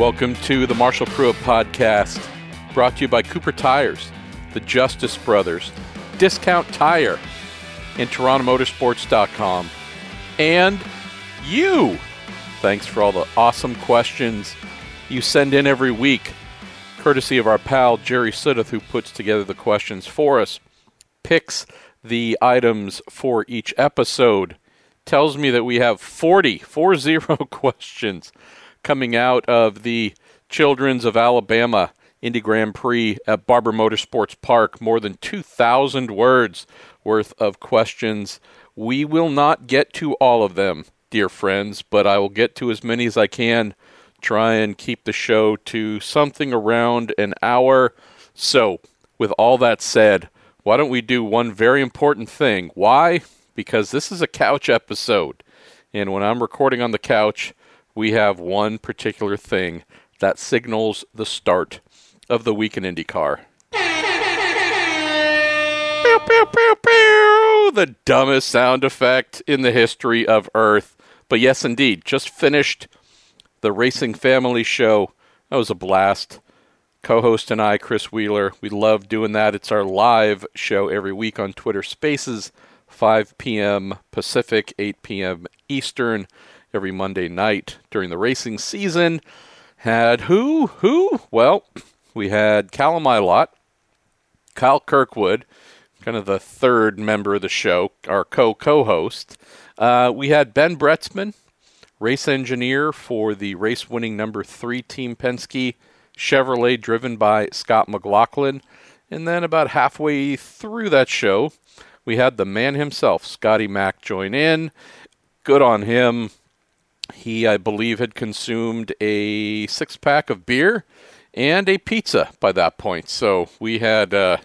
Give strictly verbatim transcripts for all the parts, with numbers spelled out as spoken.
Welcome to the Marshall Pruitt Podcast, brought to you by Cooper Tires, the Justice Brothers, Discount Tire, and Toronto Motorsports dot com. And you! Thanks for all the awesome questions you send in every week, courtesy of our pal Jerry Sudduth, who puts together the questions for us, picks the items for each episode, tells me that we have forty, four zero questions coming out of the Children's of Alabama Indy Grand Prix at Barber Motorsports Park. More than two thousand words worth of questions. We will not get to all of them, dear friends, but I will get to as many as I can. Try and keep the show to something around an hour. So, with all that said, why don't we do one very important thing? Why? Because this is a couch episode. And when I'm recording on the couch, we have one particular thing that signals the start of the week in IndyCar. Pew, pew, pew, pew! The dumbest sound effect in the history of Earth. But yes, indeed, just finished the Racing Family Show. That was a blast. Co-host and I, Chris Wheeler, we love doing that. It's our live show every week on Twitter Spaces, five p.m. Pacific, eight p.m. Eastern, every Monday night during the racing season. Had who? Who? Well, we had Callum Ilott, Kyle Kirkwood, kind of the third member of the show, our co-co-host. Uh, we had Ben Bretzman, race engineer for the race-winning number three Team Penske Chevrolet, driven by Scott McLaughlin. And then about halfway through that show, we had the man himself, Scotty Mack, join in. Good on him. He, I believe, had consumed a six-pack of beer and a pizza by that point. So we had uh,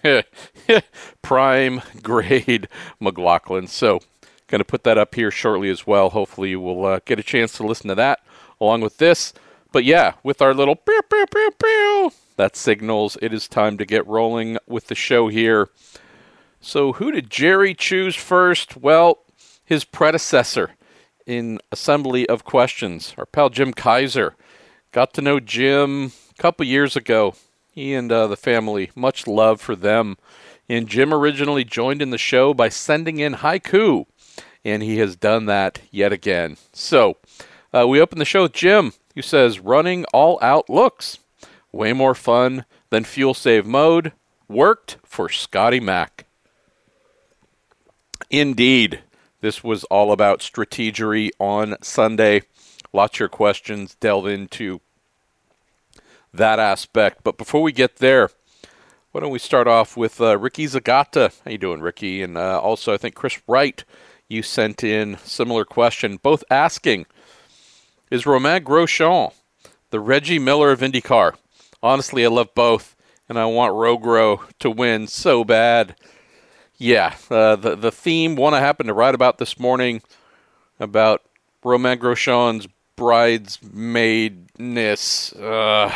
prime grade McLaughlin. So going to put that up here shortly as well. Hopefully you will uh, get a chance to listen to that along with this. But yeah, with our little pew, pew, pew, pew, that signals it is time to get rolling with the show here. So who did Jerry choose first? Well, his predecessor in assembly of questions, our pal Jim Kaiser. Got to know Jim a couple years ago. He and uh, the family, much love for them. And Jim originally joined in the show by sending in haiku, and he has done that yet again. So uh, we open the show with Jim, who says, running all out looks way more fun than fuel save mode. Worked for Scotty Mack. Indeed. This was all about strategery on Sunday. Lots of your questions delve into that aspect. But before we get there, why don't we start off with uh, Ricky Zagata. How you doing, Ricky? And uh, also, I think Chris Wright, you sent in similar question, both asking, is Romain Grosjean the Reggie Miller of IndyCar? Honestly, I love both, and I want Rogro to win so bad. Yeah, uh, the the theme, one I happened to write about this morning, about Romain Grosjean's bridesmaidness. Uh,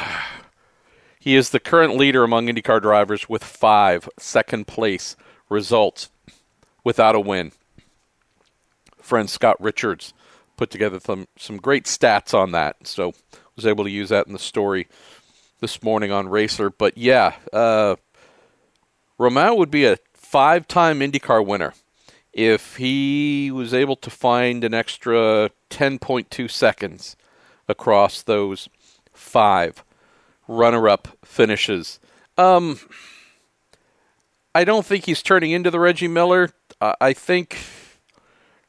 he is the current leader among IndyCar drivers with five second-place results without a win. Friend Scott Richards put together some, some great stats on that, so I was able to use that in the story this morning on Racer. But yeah, uh, Romain would be a five-time IndyCar winner if he was able to find an extra ten point two seconds across those five runner-up finishes. Um, I don't think he's turning into the Reggie Miller. Uh, I think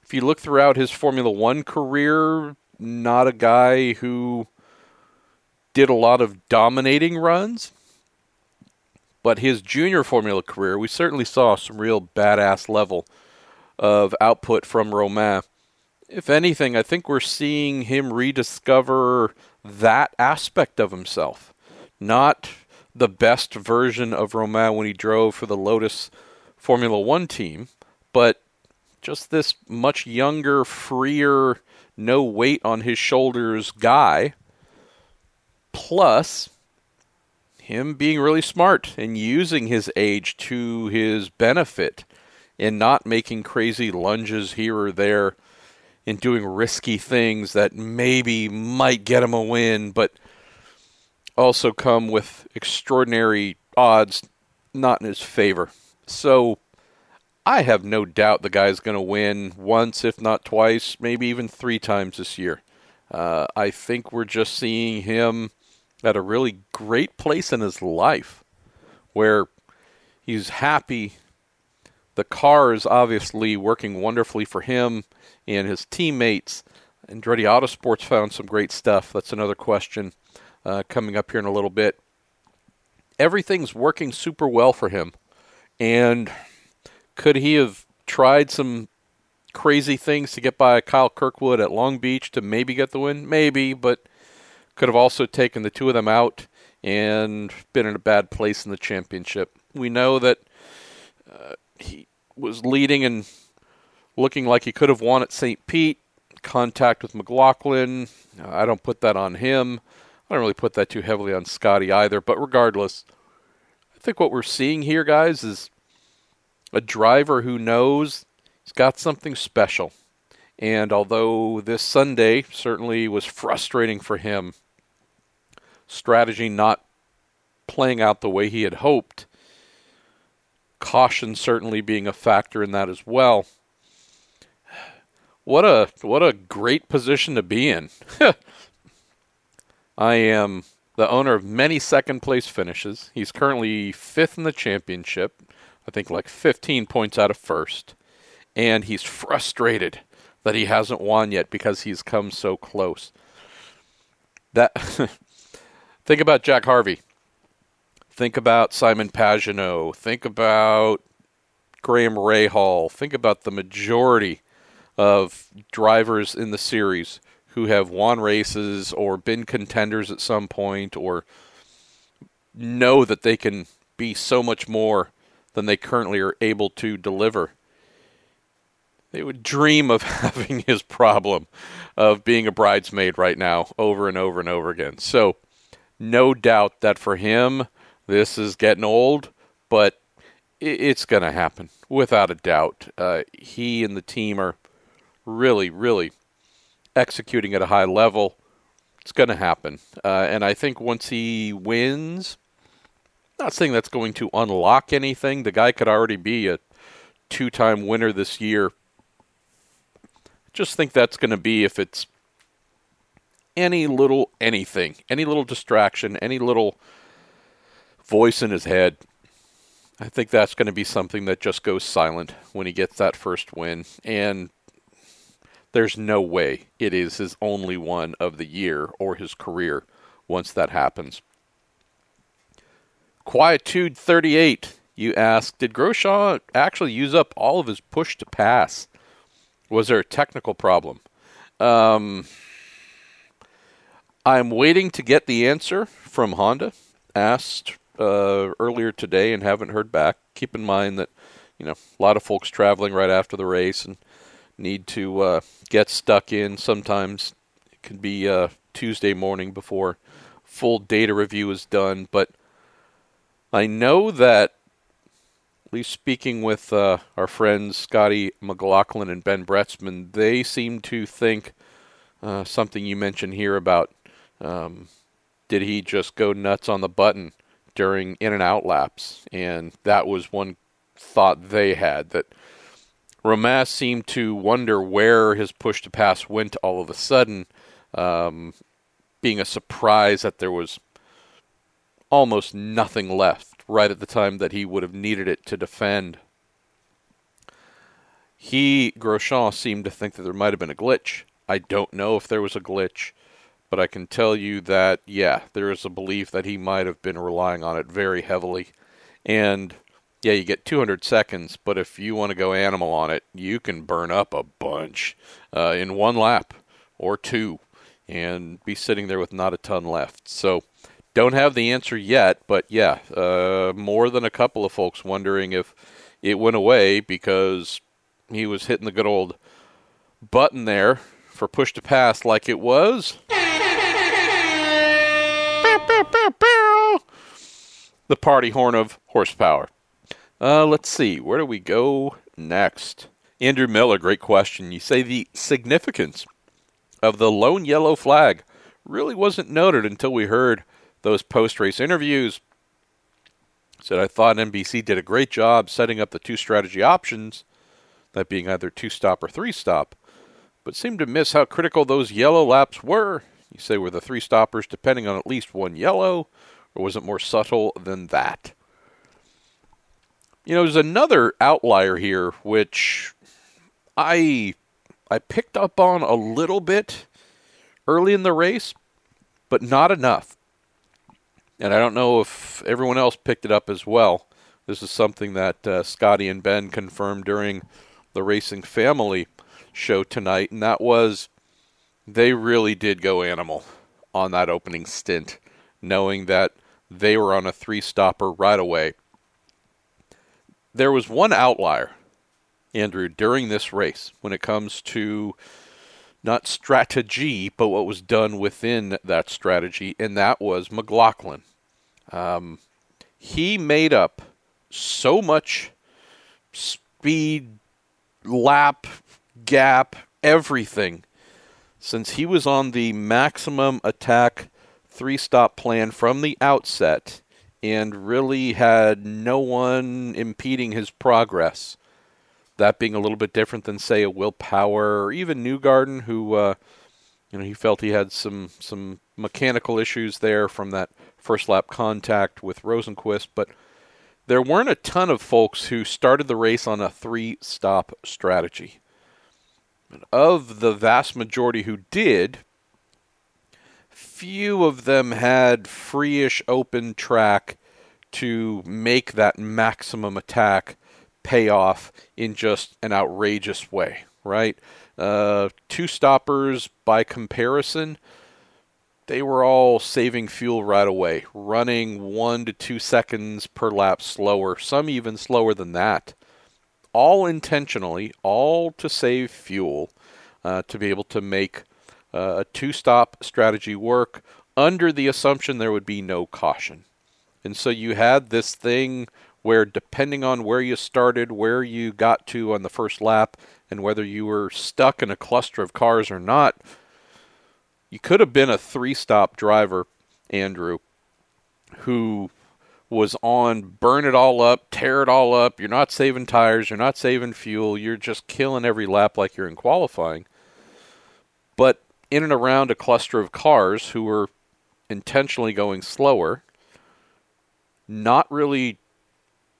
if you look throughout his Formula One career, not a guy who did a lot of dominating runs. But his junior Formula career, we certainly saw some real badass level of output from Romain. If anything, I think we're seeing him rediscover that aspect of himself. Not the best version of Romain when he drove for the Lotus Formula One team, but just this much younger, freer, no weight on his shoulders guy. Plus him being really smart and using his age to his benefit and not making crazy lunges here or there and doing risky things that maybe might get him a win, but also come with extraordinary odds not in his favor. So I have no doubt the guy's going to win once, if not twice, maybe even three times this year. Uh, I think we're just seeing him at a really great place in his life where he's happy. The car is obviously working wonderfully for him and his teammates. Andretti Autosports found some great stuff. That's another question uh, coming up here in a little bit. Everything's working super well for him. And could he have tried some crazy things to get by Kyle Kirkwood at Long Beach to maybe get the win? Maybe, but could have also taken the two of them out and been in a bad place in the championship. We know that uh, he was leading and looking like he could have won at Saint Pete. Contact with McLaughlin. I don't put that on him. I don't really put that too heavily on Scotty either. But regardless, I think what we're seeing here, guys, is a driver who knows he's got something special. And although this Sunday certainly was frustrating for him, strategy not playing out the way he had hoped, caution certainly being a factor in that as well. What a what a great position to be in. I am the owner of many second-place finishes. He's currently fifth in the championship. I think like fifteen points out of first. And he's frustrated that he hasn't won yet because he's come so close. That Think about Jack Harvey. Think about Simon Pagenaud. Think about Graham Rahal. Think about the majority of drivers in the series who have won races or been contenders at some point or know that they can be so much more than they currently are able to deliver. They would dream of having his problem of being a bridesmaid right now over and over and over again. So no doubt that for him, this is getting old, but it's going to happen without a doubt. Uh, he and the team are really, really executing at a high level. It's going to happen. Uh, and I think once he wins, I'm not saying that's going to unlock anything. The guy could already be a two-time winner this year. I just think that's going to be, if it's any little anything, any little distraction, any little voice in his head, I think that's going to be something that just goes silent when he gets that first win. And there's no way it is his only one of the year or his career once that happens. Quietude thirty-eight, you ask, did Grosjean actually use up all of his push to pass? Was there a technical problem? Um, I'm waiting to get the answer from Honda. Asked uh, earlier today and haven't heard back. Keep in mind that, you know, a lot of folks traveling right after the race and need to uh, get stuck in. Sometimes it can be uh, Tuesday morning before full data review is done. But I know that, at least speaking with uh, our friends Scotty McLaughlin and Ben Bretzman, they seem to think uh, something you mentioned here about um, did he just go nuts on the button during in and out laps? And that was one thought they had, that Romain seemed to wonder where his push to pass went all of a sudden, um, being a surprise that there was almost nothing left right at the time that he would have needed it to defend. He, Grosjean, seemed to think that there might have been a glitch. I don't know if there was a glitch, but I can tell you that, yeah, there is a belief that he might have been relying on it very heavily. And yeah, you get two hundred seconds, but if you want to go animal on it, you can burn up a bunch uh, in one lap or two and be sitting there with not a ton left. So don't have the answer yet, but yeah, uh, more than a couple of folks wondering if it went away because he was hitting the good old button there for push to pass like it was the party horn of horsepower. Uh, let's see. Where do we go next? Andrew Miller, great question. You say the significance of the lone yellow flag really wasn't noted until we heard those post-race interviews. Said, I thought N B C did a great job setting up the two strategy options, that being either two-stop or three-stop, but seemed to miss how critical those yellow laps were. You say, were the three-stoppers depending on at least one yellow, or was it more subtle than that? You know, there's another outlier here, which I I picked up on a little bit early in the race, but not enough. And I don't know if everyone else picked it up as well. This is something that uh, Scotty and Ben confirmed during the Racing Family Show tonight, and that was they really did go animal on that opening stint, knowing that they were on a three-stopper right away. There was one outlier, Andrew, during this race when it comes to not strategy, but what was done within that strategy, and that was McLaughlin. Um, he made up so much speed, lap, gap, everything, since he was on the maximum attack three-stop plan from the outset and really had no one impeding his progress. That being a little bit different than, say, a Will Power or even Newgarden, who, uh, you know, he felt he had some some mechanical issues there from that first lap contact with Rosenquist. But there weren't a ton of folks who started the race on a three-stop strategy. And of the vast majority who did, few of them had free-ish open track to make that maximum attack payoff in just an outrageous way, right? Uh, two stoppers, by comparison, they were all saving fuel right away, running one to two seconds per lap slower, some even slower than that, all intentionally, all to save fuel, uh, to be able to make uh, a two-stop strategy work under the assumption there would be no caution. And so you had this thing where depending on where you started, where you got to on the first lap, and whether you were stuck in a cluster of cars or not, you could have been a three-stop driver, Andrew, who was on burn it all up, tear it all up, you're not saving tires, you're not saving fuel, you're just killing every lap like you're in qualifying. But in and around a cluster of cars who were intentionally going slower, not really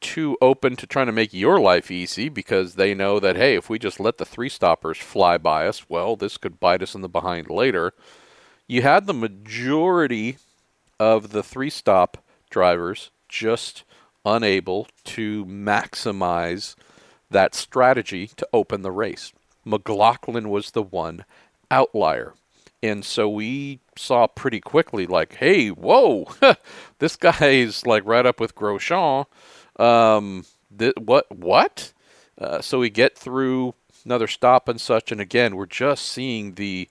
too open to trying to make your life easy because they know that, hey, if we just let the three-stoppers fly by us, well, this could bite us in the behind later. You had the majority of the three-stop drivers just unable to maximize that strategy to open the race. McLaughlin was the one outlier. And so we saw pretty quickly, like, hey, whoa, this guy's like right up with Grosjean. Um, th- what, what? Uh, so we get through another stop and such, and again, we're just seeing the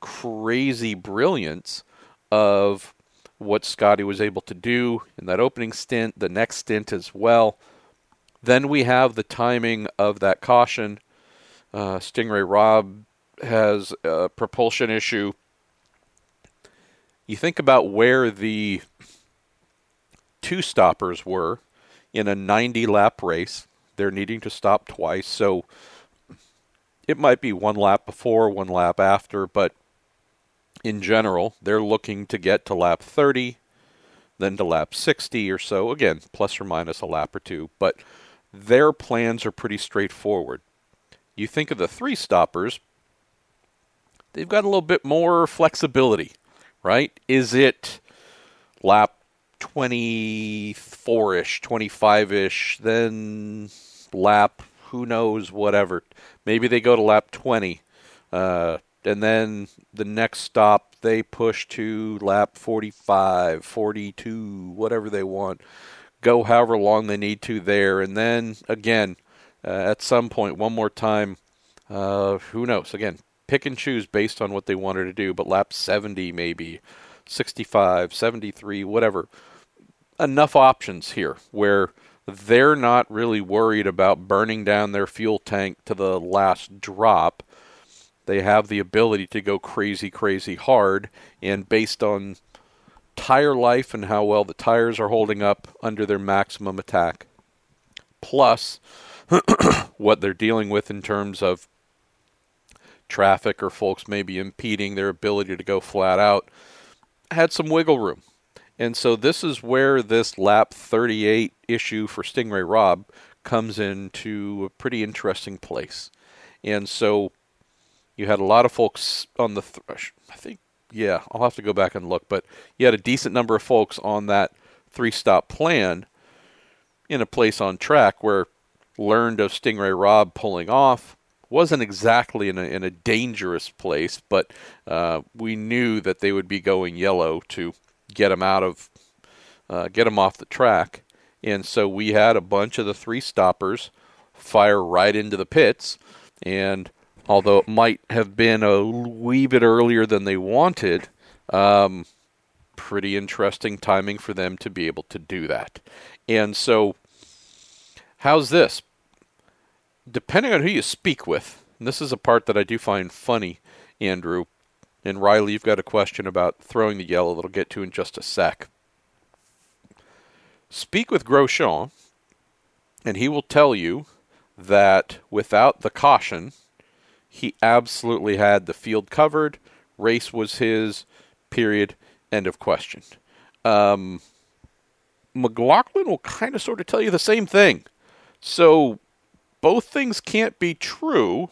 crazy brilliance of what Scotty was able to do in that opening stint, the next stint as well. Then we have the timing of that caution. Uh, Stingray Robb has a propulsion issue. You think about where the two stoppers were. In a ninety-lap race, they're needing to stop twice, so it might be one lap before, one lap after, but in general, they're looking to get to lap thirty, then to lap sixty or so, again, plus or minus a lap or two, but their plans are pretty straightforward. You think of the three-stoppers, they've got a little bit more flexibility, right? Is it lap twenty-four-ish, twenty-five-ish, then lap, who knows, whatever. Maybe they go to lap twenty, uh, and then the next stop they push to lap forty-five, forty-two, whatever they want. Go however long they need to there, and then, again, uh, at some point, one more time, uh, who knows, again, pick and choose based on what they wanted to do, but lap seventy maybe, sixty-five, seventy-three, whatever. Enough options here where they're not really worried about burning down their fuel tank to the last drop. They have the ability to go crazy, crazy hard, and based on tire life and how well the tires are holding up under their maximum attack, plus what they're dealing with in terms of traffic or folks maybe impeding their ability to go flat out, had some wiggle room. And so this is where this lap thirty-eight issue for Stingray Robb comes into a pretty interesting place. And so you had a lot of folks on the thresh, I think, yeah, I'll have to go back and look, but you had a decent number of folks on that three-stop plan in a place on track where learned of Stingray Robb pulling off. Wasn't exactly in a, in a dangerous place, but uh, we knew that they would be going yellow to get him out of, uh, get him off the track. And so we had a bunch of the three stoppers fire right into the pits. And although it might have been a wee bit earlier than they wanted, um, pretty interesting timing for them to be able to do that. And so how's this? Depending on who you speak with, and this is a part that I do find funny, Andrew, and Riley, you've got a question about throwing the yellow that I'll get to in just a sec. Speak with Grosjean, and he will tell you that without the caution, he absolutely had the field covered, race was his, period, end of question. Um, McLaughlin will kind of sort of tell you the same thing. So both things can't be true,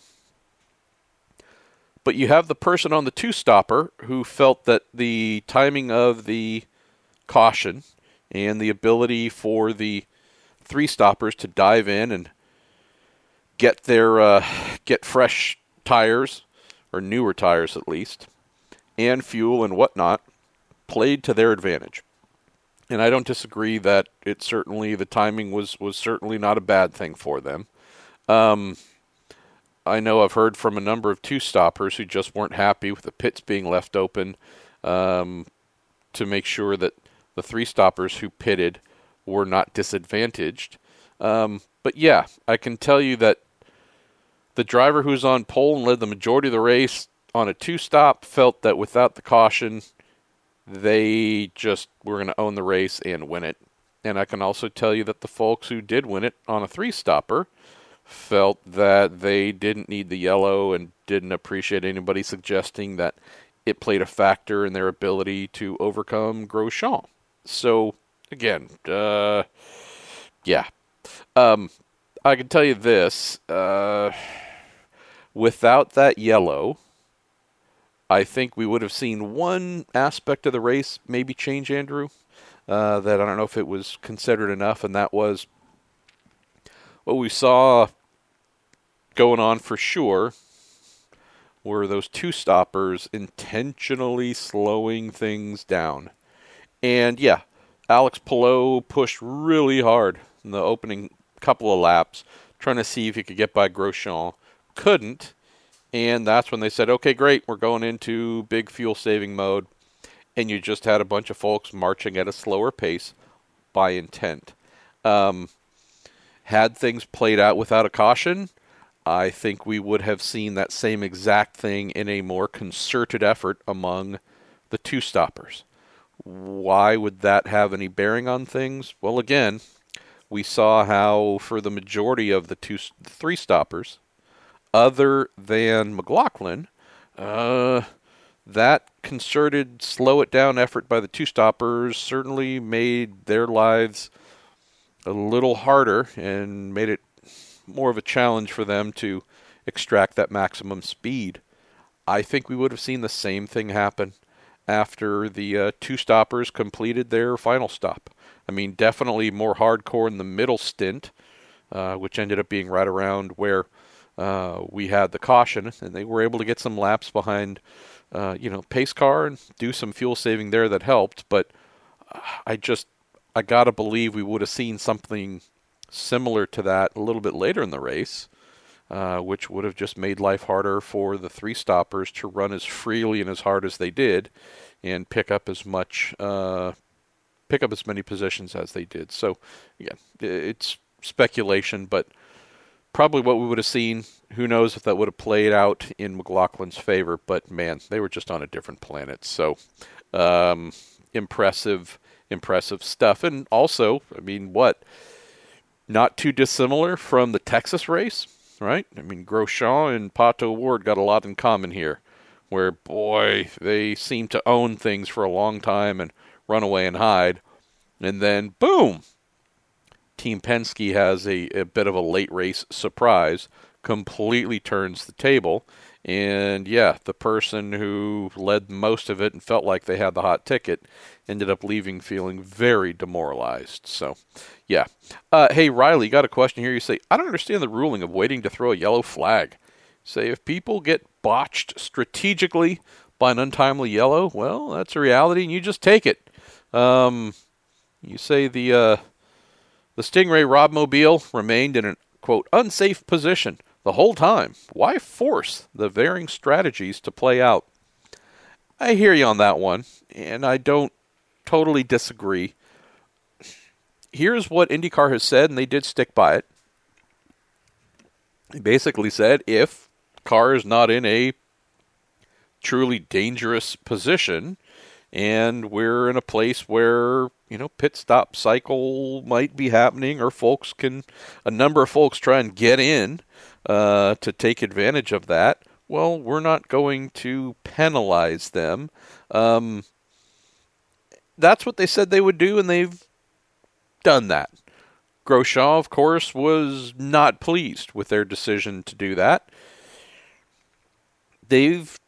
but you have the person on the two-stopper who felt that the timing of the caution and the ability for the three-stoppers to dive in and get their uh, get fresh tires, or newer tires at least, and fuel and whatnot, played to their advantage. And I don't disagree that it certainly, the timing was, was certainly not a bad thing for them. Um, I know I've heard from a number of two-stoppers who just weren't happy with the pits being left open um, to make sure that the three-stoppers who pitted were not disadvantaged. Um, but yeah, I can tell you that the driver who's on pole and led the majority of the race on a two-stop felt that without the caution, they just were going to own the race and win it. And I can also tell you that the folks who did win it on a three-stopper felt that they didn't need the yellow and didn't appreciate anybody suggesting that it played a factor in their ability to overcome Grosjean. So, again, uh, yeah. Um, I can tell you this. Uh, without that yellow, I think we would have seen one aspect of the race maybe change, Andrew, uh, that I don't know if it was considered enough, and that was what we saw going on for sure were those two-stoppers intentionally slowing things down. And, yeah, Alex Palou pushed really hard in the opening couple of laps, trying to see if he could get by Grosjean. Couldn't, and that's when they said, okay, great, we're going into big fuel-saving mode. And you just had a bunch of folks marching at a slower pace by intent. Um... Had things played out without a caution, I think we would have seen that same exact thing in a more concerted effort among the two-stoppers. Why would that have any bearing on things? Well, again, we saw how for the majority of the two, three-stoppers, other than McLaughlin, uh, that concerted slow-it-down effort by the two-stoppers certainly made their lives a little harder and made it more of a challenge for them to extract that maximum speed. I think we would have seen the same thing happen after the uh, two stoppers completed their final stop. I mean, definitely more hardcore in the middle stint, uh, which ended up being right around where uh, we had the caution, and they were able to get some laps behind, uh, you know, pace car and do some fuel saving there that helped. But I just I got to believe we would have seen something similar to that a little bit later in the race, uh, which would have just made life harder for the three-stoppers to run as freely and as hard as they did and pick up as much, uh, pick up as many positions as they did. So, yeah, it's speculation, but probably what we would have seen, who knows if that would have played out in McLaughlin's favor, but, man, they were just on a different planet. So, um, impressive, impressive stuff. And also, I mean, what? Not too dissimilar from the Texas race, right? I mean, Grosjean and Pato Ward got a lot in common here, where, boy, they seem to own things for a long time and run away and hide. And then, boom, Team Penske has a, a bit of a late race surprise, completely turns the table. And, yeah, the person who led most of it and felt like they had the hot ticket ended up leaving feeling very demoralized. So, yeah. Uh, hey, Riley, you got a question here. You say, I don't understand the ruling of waiting to throw a yellow flag. Say, if people get botched strategically by an untimely yellow, well, that's a reality, and you just take it. Um, you say the uh, the Stingray Robb Mobile remained in an, quote, unsafe position the whole time. Why force the varying strategies to play out? I hear you on that one, and I don't totally disagree. Here's what IndyCar has said, and they did stick by it. They basically said if car is not in a truly dangerous position and we're in a place where, you know, pit stop cycle might be happening or folks can, a number of folks try and get in uh, to take advantage of that, well, we're not going to penalize them. Um, that's what they said they would do, and they've done that. Grosjean, of course, was not pleased with their decision to do that. They've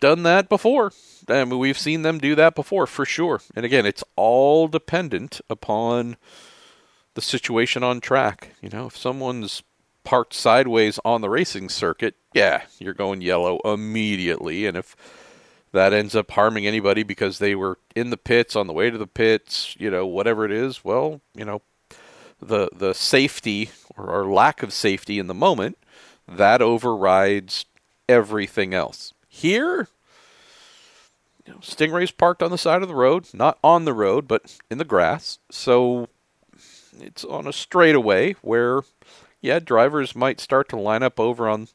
done that before. I mean, we've seen them do that before, for sure. And again, it's all dependent upon the situation on track. You know, if someone's parked sideways on the racing circuit, yeah, you're going yellow immediately. And if that ends up harming anybody because they were in the pits, on the way to the pits, you know, whatever it is, well, you know, the the safety or, or lack of safety in the moment, that overrides everything else. Here, you know, Stingray's parked on the side of the road, not on the road, but in the grass. So it's on a straightaway where, yeah, drivers might start to line up over on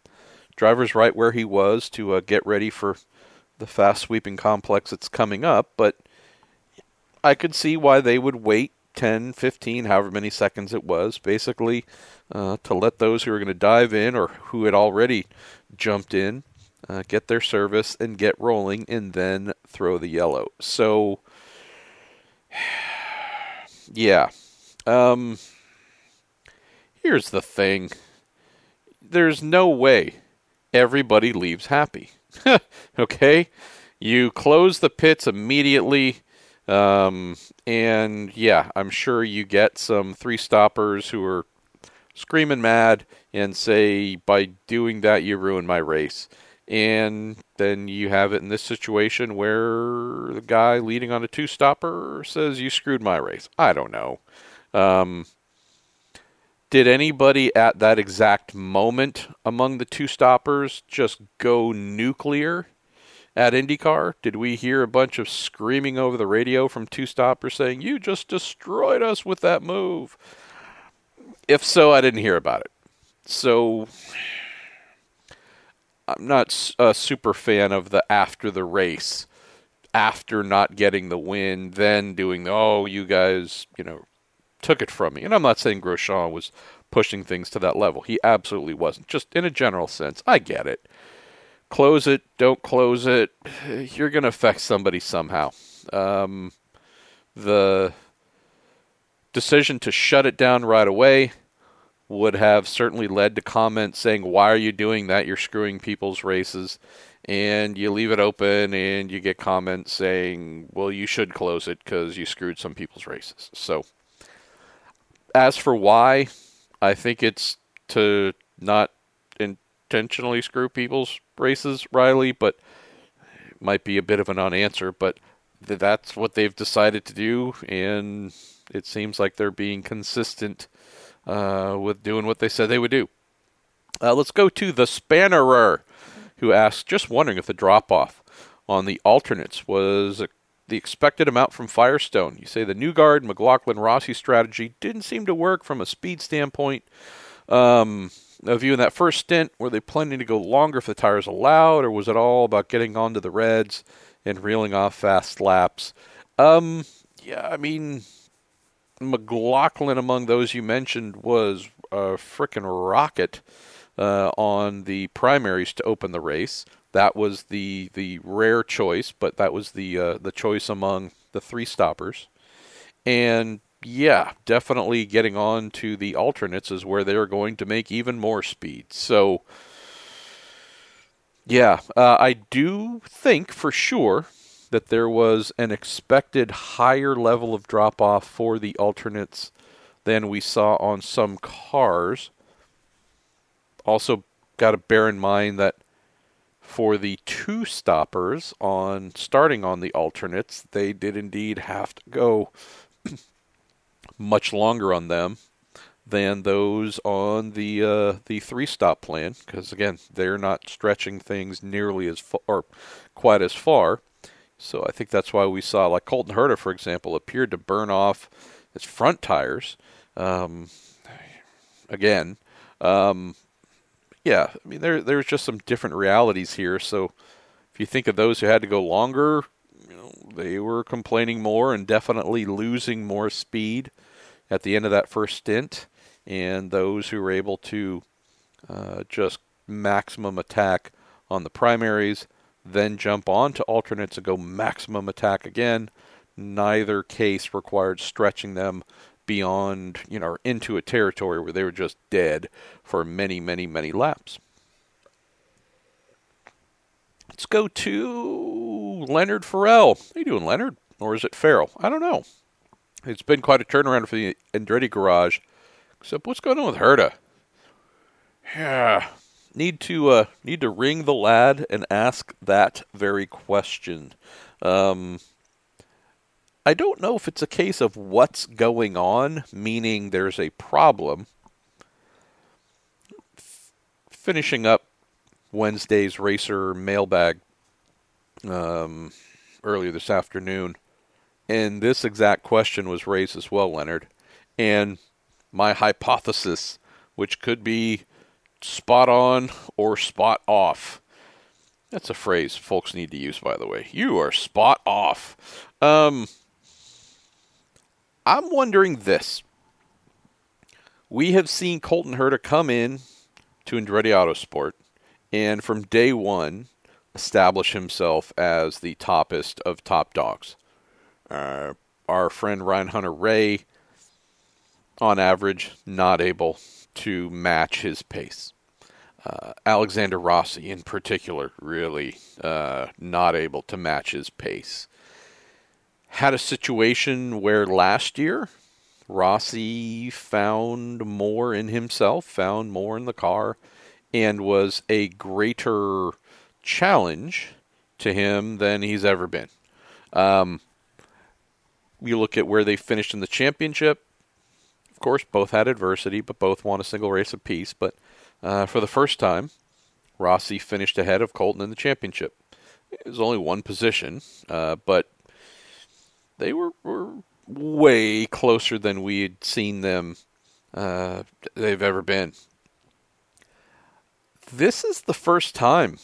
drivers right where he was to uh, get ready for the fast sweeping complex that's coming up. But I could see why they would wait ten, fifteen, however many seconds it was, basically uh, to let those who are going to dive in or who had already jumped in, uh, get their service and get rolling and then throw the yellow. So, yeah. Um, here's the thing. There's no way everybody leaves happy. Okay? You close the pits immediately. Um, and yeah, I'm sure you get some three stoppers who are screaming mad and say, by doing that, you ruined my race. And then you have it in this situation where the guy leading on a two stopper says, you screwed my race. I don't know. Um, did anybody at that exact moment among the two stoppers just go nuclear at IndyCar? Did we hear a bunch of screaming over the radio from two-stoppers saying, you just destroyed us with that move? If so, I didn't hear about it. So I'm not a super fan of the after the race, after not getting the win, then doing, oh, you guys, you know, took it from me. And I'm not saying Grosjean was pushing things to that level. He absolutely wasn't. Just in a general sense, I get it. Close it, don't close it, you're going to affect somebody somehow. Um, the decision to shut it down right away would have certainly led to comments saying, why are you doing that? You're screwing people's races. And you leave it open and you get comments saying, well, you should close it because you screwed some people's races. So as for why, I think it's to not intentionally screw people's races, Riley, but it might be a bit of a non-answer, but th- that's what they've decided to do, and it seems like they're being consistent uh, with doing what they said they would do. Uh, let's go to the Spannerer, who asked, just wondering if the drop-off on the alternates was a, the expected amount from Firestone. You say the Newgarden, McLaughlin, Rossi strategy didn't seem to work from a speed standpoint. Um... Of you in that first stint, were they planning to go longer if the tires allowed, or was it all about getting onto the reds and reeling off fast laps? Um, yeah, I mean, McLaughlin, among those you mentioned, was a frickin' rocket uh, on the primaries to open the race. That was the the rare choice, but that was the uh, the choice among the three stoppers. And yeah, definitely getting on to the alternates is where they're going to make even more speed. So yeah, uh, I do think for sure that there was an expected higher level of drop-off for the alternates than we saw on some cars. Also, got to bear in mind that for the two stoppers on starting on the alternates, they did indeed have to go much longer on them than those on the uh, the three stop plan, because again, they're not stretching things nearly as far or quite as far. So I think that's why we saw, like, Colton Herta, for example, appeared to burn off his front tires. Um, again, um, yeah, I mean, there there's just some different realities here. So if you think of those who had to go longer, you know, they were complaining more and definitely losing more speed at the end of that first stint. And those who were able to uh, just maximum attack on the primaries, then jump on to alternates and go maximum attack again, neither case required stretching them beyond, you know, into a territory where they were just dead for many, many, many laps. Let's go to Leonard Farrell. How you doing, Leonard? Or is it Farrell? I don't know. It's been quite a turnaround for the Andretti garage. Except what's going on with Herta? Yeah. Need to uh, need to ring the lad and ask that very question. Um I don't know if it's a case of what's going on, meaning there's a problem. F- finishing up Wednesday's Racer mailbag um, earlier this afternoon, and this exact question was raised as well, Leonard. And my hypothesis, which could be spot on or spot off. That's a phrase folks need to use, by the way. You are spot off. Um... I'm wondering this. We have seen Colton Herta come in to Andretti Autosport and from day one establish himself as the toppest of top dogs. Uh, our friend Ryan Hunter-Reay, on average, not able to match his pace. Uh, Alexander Rossi, in particular, really uh, not able to match his pace. Had a situation where last year, Rossi found more in himself, found more in the car, and was a greater challenge to him than he's ever been. Um, you look at where they finished in the championship. Of course, both had adversity, but both won a single race apiece. But uh, for the first time, Rossi finished ahead of Colton in the championship. It was only one position, uh, but they were, were way closer than we had seen them uh, they've ever been. This is the first time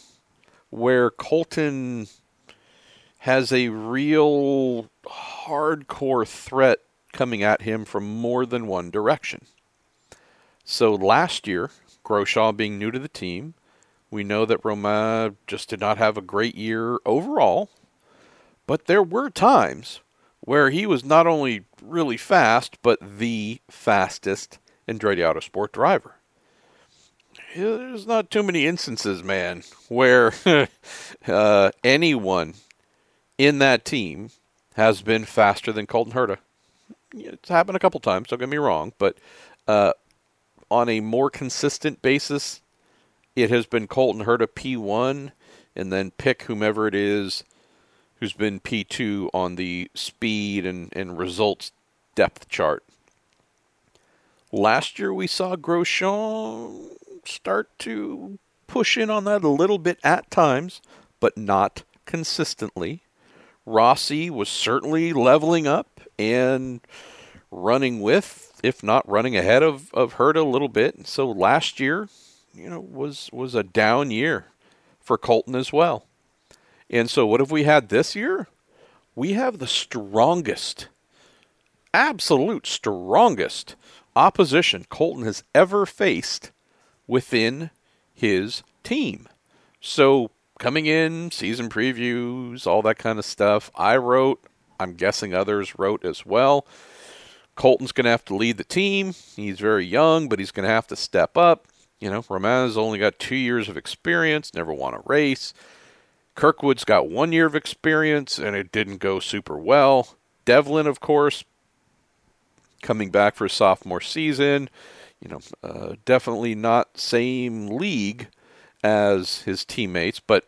where Colton has a real hardcore threat coming at him from more than one direction. So last year, Grosjean being new to the team, we know that Romain just did not have a great year overall, but there were times where he was not only really fast, but the fastest Andretti Autosport driver. There's not too many instances, man, where uh, anyone in that team has been faster than Colton Herta. It's happened a couple times, don't get me wrong, but uh, on a more consistent basis, it has been Colton Herta P one, and then pick whomever it is who's been P two on the speed and, and results depth chart. Last year we saw Grosjean start to push in on that a little bit at times, but not consistently. Rossi was certainly leveling up and running with, if not running ahead of, of Herta a little bit. And so last year, you know, was was a down year for Colton as well. And so what have we had this year? we have the strongest, absolute strongest opposition Colton has ever faced within his team. So coming in, season previews, all that kind of stuff, I wrote, I'm guessing others wrote as well, Colton's going to have to lead the team. He's very young, but he's going to have to step up. You know, Romain's only got two years of experience, never won a race. Kirkwood's got one year of experience, and it didn't go super well. Devlin, of course, coming back for his sophomore season. You know, uh, definitely not same league as his teammates, but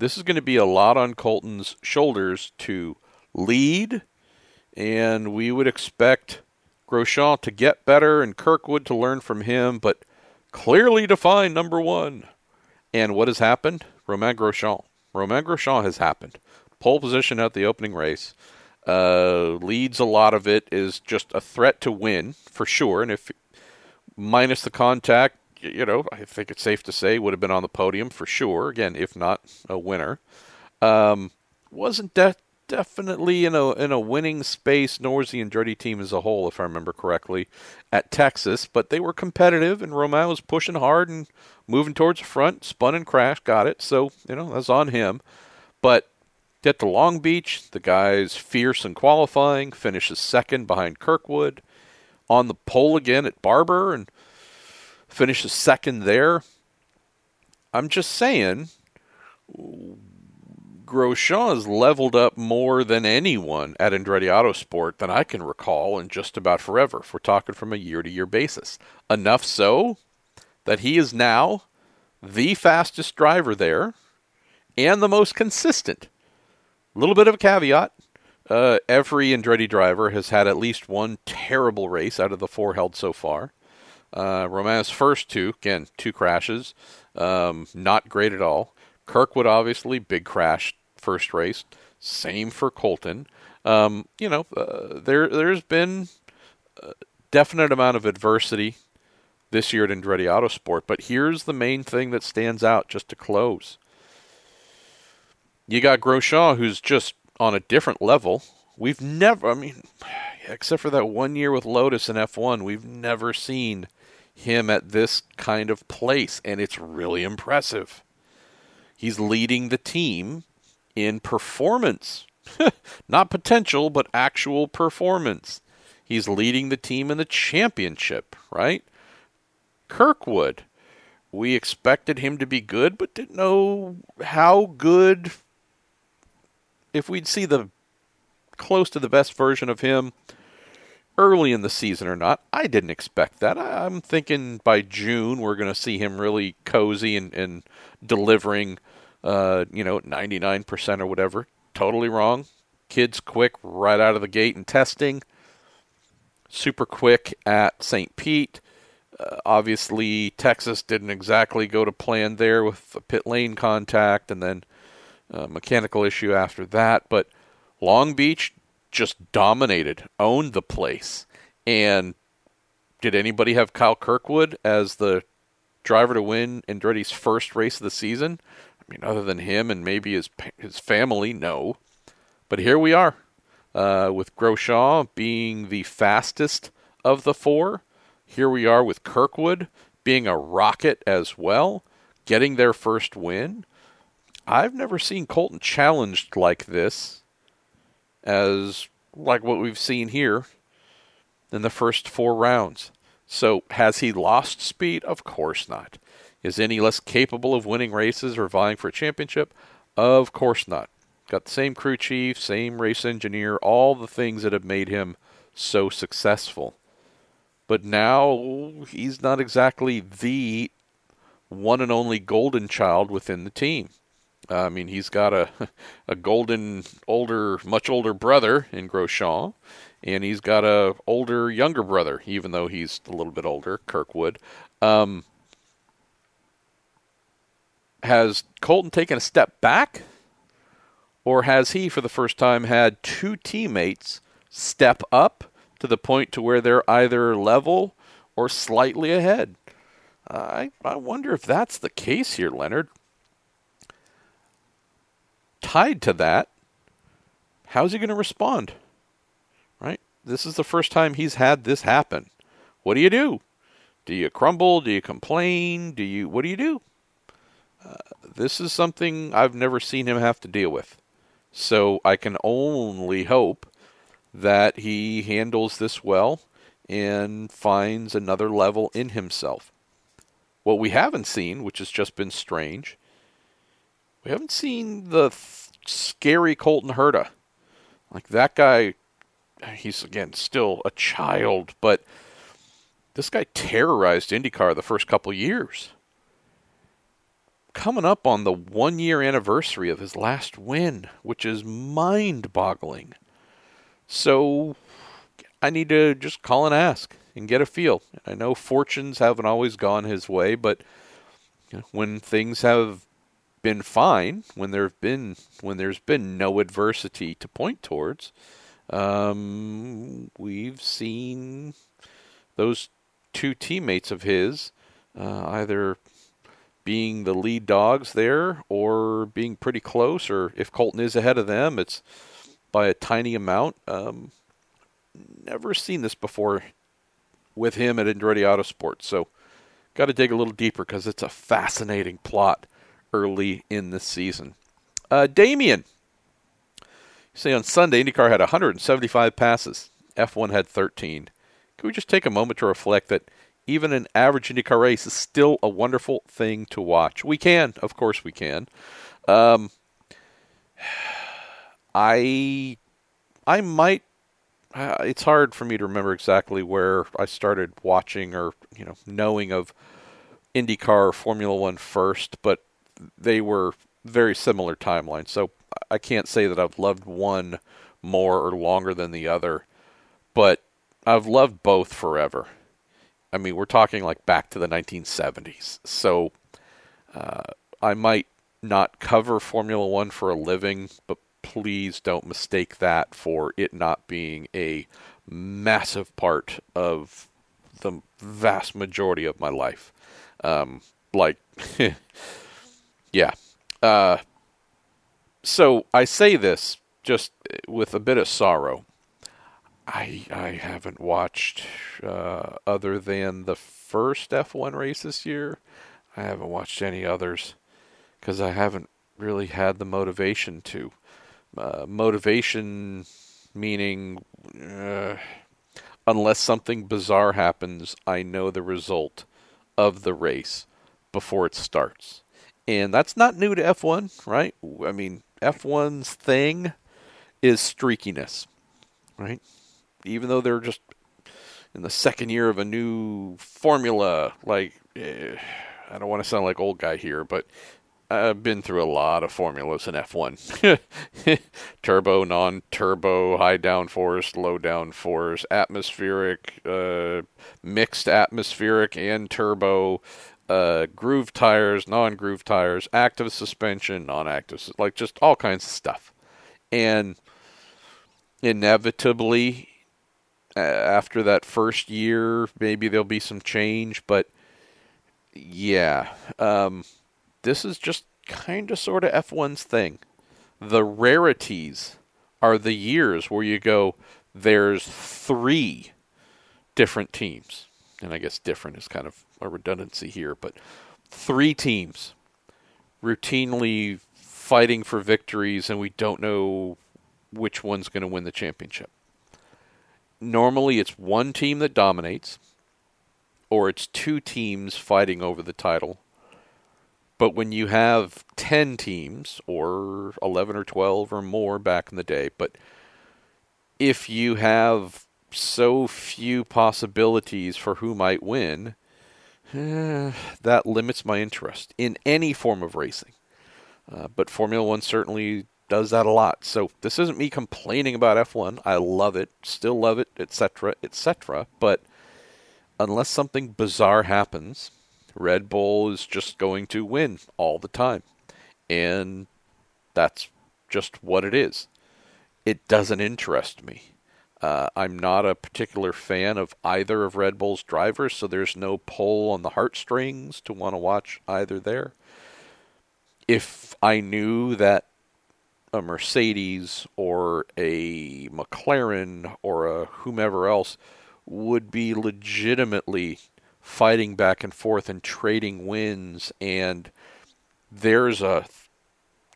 this is going to be a lot on Colton's shoulders to lead, and we would expect Grosjean to get better and Kirkwood to learn from him, but clearly to find number one. And what has happened? Romain Grosjean. Romain Grosjean has happened. Pole position at the opening race. Uh, leads a lot of it, is just a threat to win, for sure. And if, minus the contact, you know, I think it's safe to say would have been on the podium for sure. Again, if not a winner. Um, wasn't that de- definitely in a in a winning space, nor was the Andretti team as a whole, if I remember correctly, at Texas. But they were competitive, and Romain was pushing hard and moving towards the front, spun and crashed, got it. So, you know, that's on him. But get to Long Beach, the guy's fierce in qualifying, finishes second behind Kirkwood, on the pole again at Barber, and finishes second there. I'm just saying, Grosjean has leveled up more than anyone at Andretti Autosport than I can recall in just about forever, if we're talking from a year-to-year basis. Enough so that he is now the fastest driver there and the most consistent. A little bit of a caveat. Uh, every Andretti driver has had at least one terrible race out of the four held so far. Uh, Romain's first two, again, two crashes, um, not great at all. Kirkwood, obviously, big crash. First race, same for Colton. Um, you know, uh, there there's been a definite amount of adversity this year at Andretti Autosport, but here's the main thing that stands out just to close. You got Grosjean, who's just on a different level. We've never, I mean, except for that one year with Lotus in F one, we've never seen him at this kind of place, and it's really impressive. He's leading the team in performance. Not potential, but actual performance. He's leading the team in the championship, right? Kirkwood, we expected him to be good, but didn't know how good. If we'd see the close to the best version of him early in the season or not, I didn't expect that. I'm thinking by June we're going to see him really cozy and, and delivering Uh, you know, ninety-nine percent or whatever. Totally wrong. Kid's quick right out of the gate in testing. Super quick at Saint Pete. Uh, obviously, Texas didn't exactly go to plan there with a pit lane contact and then a mechanical issue after that. But Long Beach just dominated, owned the place. And did anybody have Kyle Kirkwood as the driver to win Andretti's first race of the season? I mean, other than him and maybe his his family, no. But here we are, uh, with Grosjean being the fastest of the four. Here we are with Kirkwood being a rocket as well, getting their first win. I've never seen Colton challenged like this, as like what we've seen here in the first four rounds. So has he lost speed? Of course not. Is any less capable of winning races or vying for a championship? Of course not. Got the same crew chief, same race engineer, all the things that have made him so successful. But now he's not exactly the one and only golden child within the team. I mean, he's got a a golden, older, much older brother in Grosjean, and he's got a older, younger brother, even though he's a little bit older, Kirkwood. Um... Has Colton taken a step back, or has he, for the first time, had two teammates step up to the point to where they're either level or slightly ahead? I I wonder if that's the case here, Leonard. Tied to that, how's he going to respond? Right? This is the first time he's had this happen. What do you do? Do you crumble? Do you complain? Do you, what do you do? Uh, this is something I've never seen him have to deal with. So I can only hope that he handles this well and finds another level in himself. What we haven't seen, which has just been strange, we haven't seen the th- scary Colton Herta. Like, that guy, he's, again, still a child, but this guy terrorized IndyCar the first couple years. Coming up on the one-year anniversary of his last win, which is mind-boggling. So, I need to just call and ask and get a feel. I know fortunes haven't always gone his way, but when things have been fine, when there've been when there's been no adversity to point towards, um, we've seen those two teammates of his uh, either being the lead dogs there or being pretty close, or if Colton is ahead of them, it's by a tiny amount. Um, never seen this before with him at Andretti Autosports, so got to dig a little deeper because it's a fascinating plot early in the season. Uh, Damien, you say on Sunday, IndyCar had one hundred seventy-five passes. F one had thirteen. Can we just take a moment to reflect that even an average IndyCar race is still a wonderful thing to watch? We can. Of course we can. Um, I, I might, uh, it's hard for me to remember exactly where I started watching or, you know, knowing of IndyCar or Formula One first, but they were very similar timelines, so I can't say that I've loved one more or longer than the other, but I've loved both forever. I mean, we're talking like back to the nineteen seventies, so uh, I might not cover Formula One for a living, but please don't mistake that for it not being a massive part of the vast majority of my life. Um, like... Yeah. Uh, so I say this just with a bit of sorrow. I I haven't watched, uh, other than the first F one race this year, I haven't watched any others because I haven't really had the motivation to. Uh, motivation meaning uh, unless something bizarre happens, I know the result of the race before it starts. And that's not new to F one, right? I mean, F one's thing is streakiness, right? Even though they're just in the second year of a new formula, like, eh, I don't want to sound like old guy here, but I've been through a lot of formulas in F one. Turbo, non-turbo, high downforce, low downforce, atmospheric, uh, mixed atmospheric and turbo, Uh, groove tires, non-groove tires, active suspension, non-active, like just all kinds of stuff. And inevitably, uh, after that first year, maybe there'll be some change, but yeah, um, this is just kind of sort of F one's thing. The rarities are the years where you go, there's three different teams. And I guess different is kind of a redundancy here, but three teams routinely fighting for victories, and we don't know which one's going to win the championship. Normally it's one team that dominates, or it's two teams fighting over the title. But when you have ten teams, or eleven or twelve or more back in the day, but if you have so few possibilities for who might win, eh, that limits my interest in any form of racing. Uh, but Formula One certainly does that a lot. So this isn't me complaining about F one. I love it, still love it, et cetera, et cetera. But unless something bizarre happens, Red Bull is just going to win all the time. And that's just what it is. It doesn't interest me. Uh, I'm not a particular fan of either of Red Bull's drivers, so there's no pull on the heartstrings to want to watch either there. If I knew that a Mercedes or a McLaren or a whomever else would be legitimately fighting back and forth and trading wins, and there's a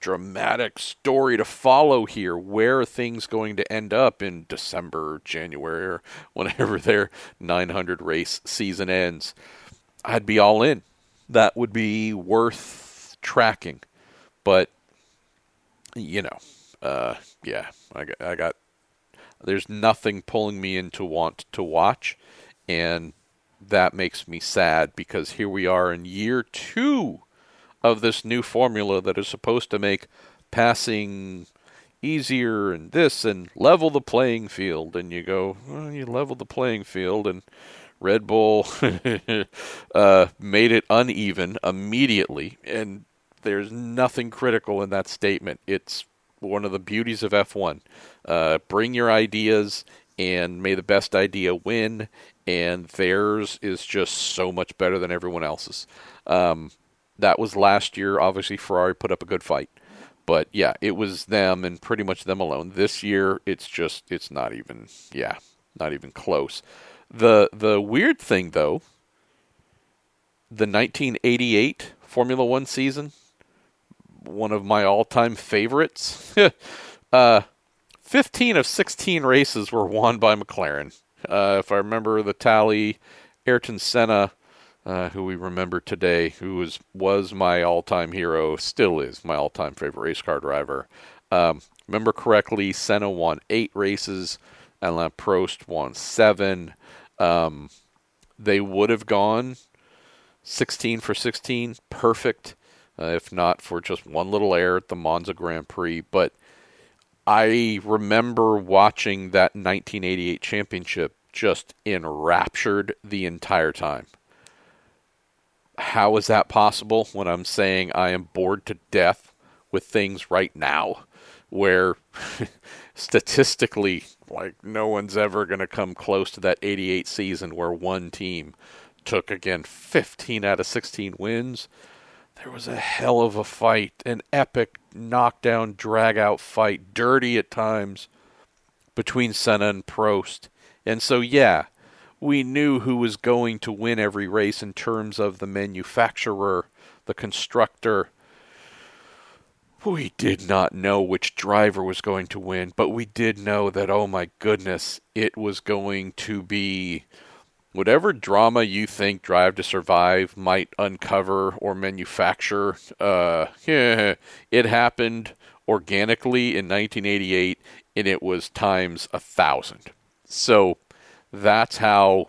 dramatic story to follow here. Where are things going to end up in December, January, or whenever their nine hundred race season ends? I'd be all in. That would be worth tracking. But, you know, uh, yeah, I got, I got, there's nothing pulling me in to want to watch, and that makes me sad, because here we are in year two of this new formula that is supposed to make passing easier and this and level the playing field. And you go, well, you level the playing field, and Red Bull uh, made it uneven immediately. And there's nothing critical in that statement. It's one of the beauties of F one. Uh, bring your ideas, and may the best idea win. And theirs is just so much better than everyone else's. Um, That was last year. Obviously, Ferrari put up a good fight. But, yeah, it was them and pretty much them alone. This year, it's just, it's not even, yeah, not even close. The the weird thing, though, the nineteen eighty-eight Formula One season, one of my all-time favorites, uh, fifteen of sixteen races were won by McLaren. Uh, if I remember the tally, Ayrton Senna, Uh, who we remember today, who was, was my all-time hero, still is my all-time favorite race car driver. Um, remember correctly, Senna won eight races, Alain Prost won seven. Um, they would have gone sixteen for sixteen, perfect, uh, if not for just one little error at the Monza Grand Prix. But I remember watching that nineteen eighty-eight championship just enraptured the entire time. How is that possible when I'm saying I am bored to death with things right now where statistically, like, no one's ever going to come close to that eighty-eight season where one team took, again, fifteen out of sixteen wins. There was a hell of a fight, an epic knockdown, drag-out fight, dirty at times, between Senna and Prost. And so, yeah, we knew who was going to win every race in terms of the manufacturer, the constructor. We did not know which driver was going to win, but we did know that, oh my goodness, it was going to be whatever drama you think Drive to Survive might uncover or manufacture. Uh, yeah, it happened organically in nineteen eighty-eight, and it was times a thousand. So that's how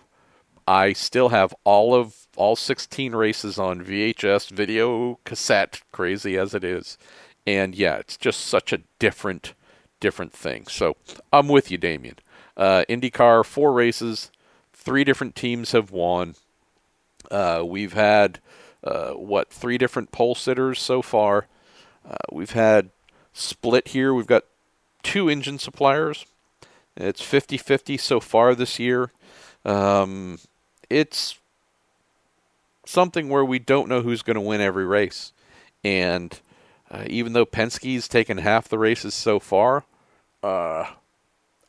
I still have all of all sixteen races on V H S, video cassette, crazy as it is. And yeah, it's just such a different, different thing. So I'm with you, Damien. Uh, IndyCar, four races, three different teams have won. Uh, we've had, uh, what, three different pole sitters so far. Uh, we've had split here. We've got two engine suppliers. It's fifty-fifty so far this year. Um, it's something where we don't know who's going to win every race. And uh, even though Penske's taken half the races so far, uh,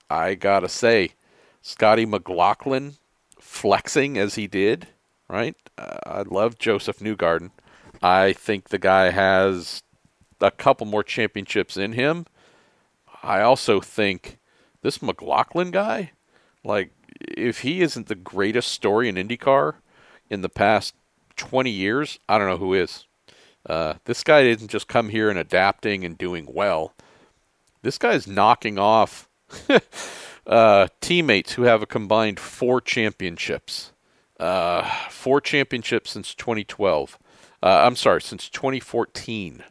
I got to say, Scotty McLaughlin flexing as he did, right? Uh, I love Joseph Newgarden. I think the guy has a couple more championships in him. I also think this McLaughlin guy, like, if he isn't the greatest story in IndyCar in the past twenty years, I don't know who is. Uh, this guy didn't just come here and adapting and doing well. This guy's knocking off uh, teammates who have a combined four championships. Uh, four championships since twenty twelve. Uh, I'm sorry, since twenty fourteen.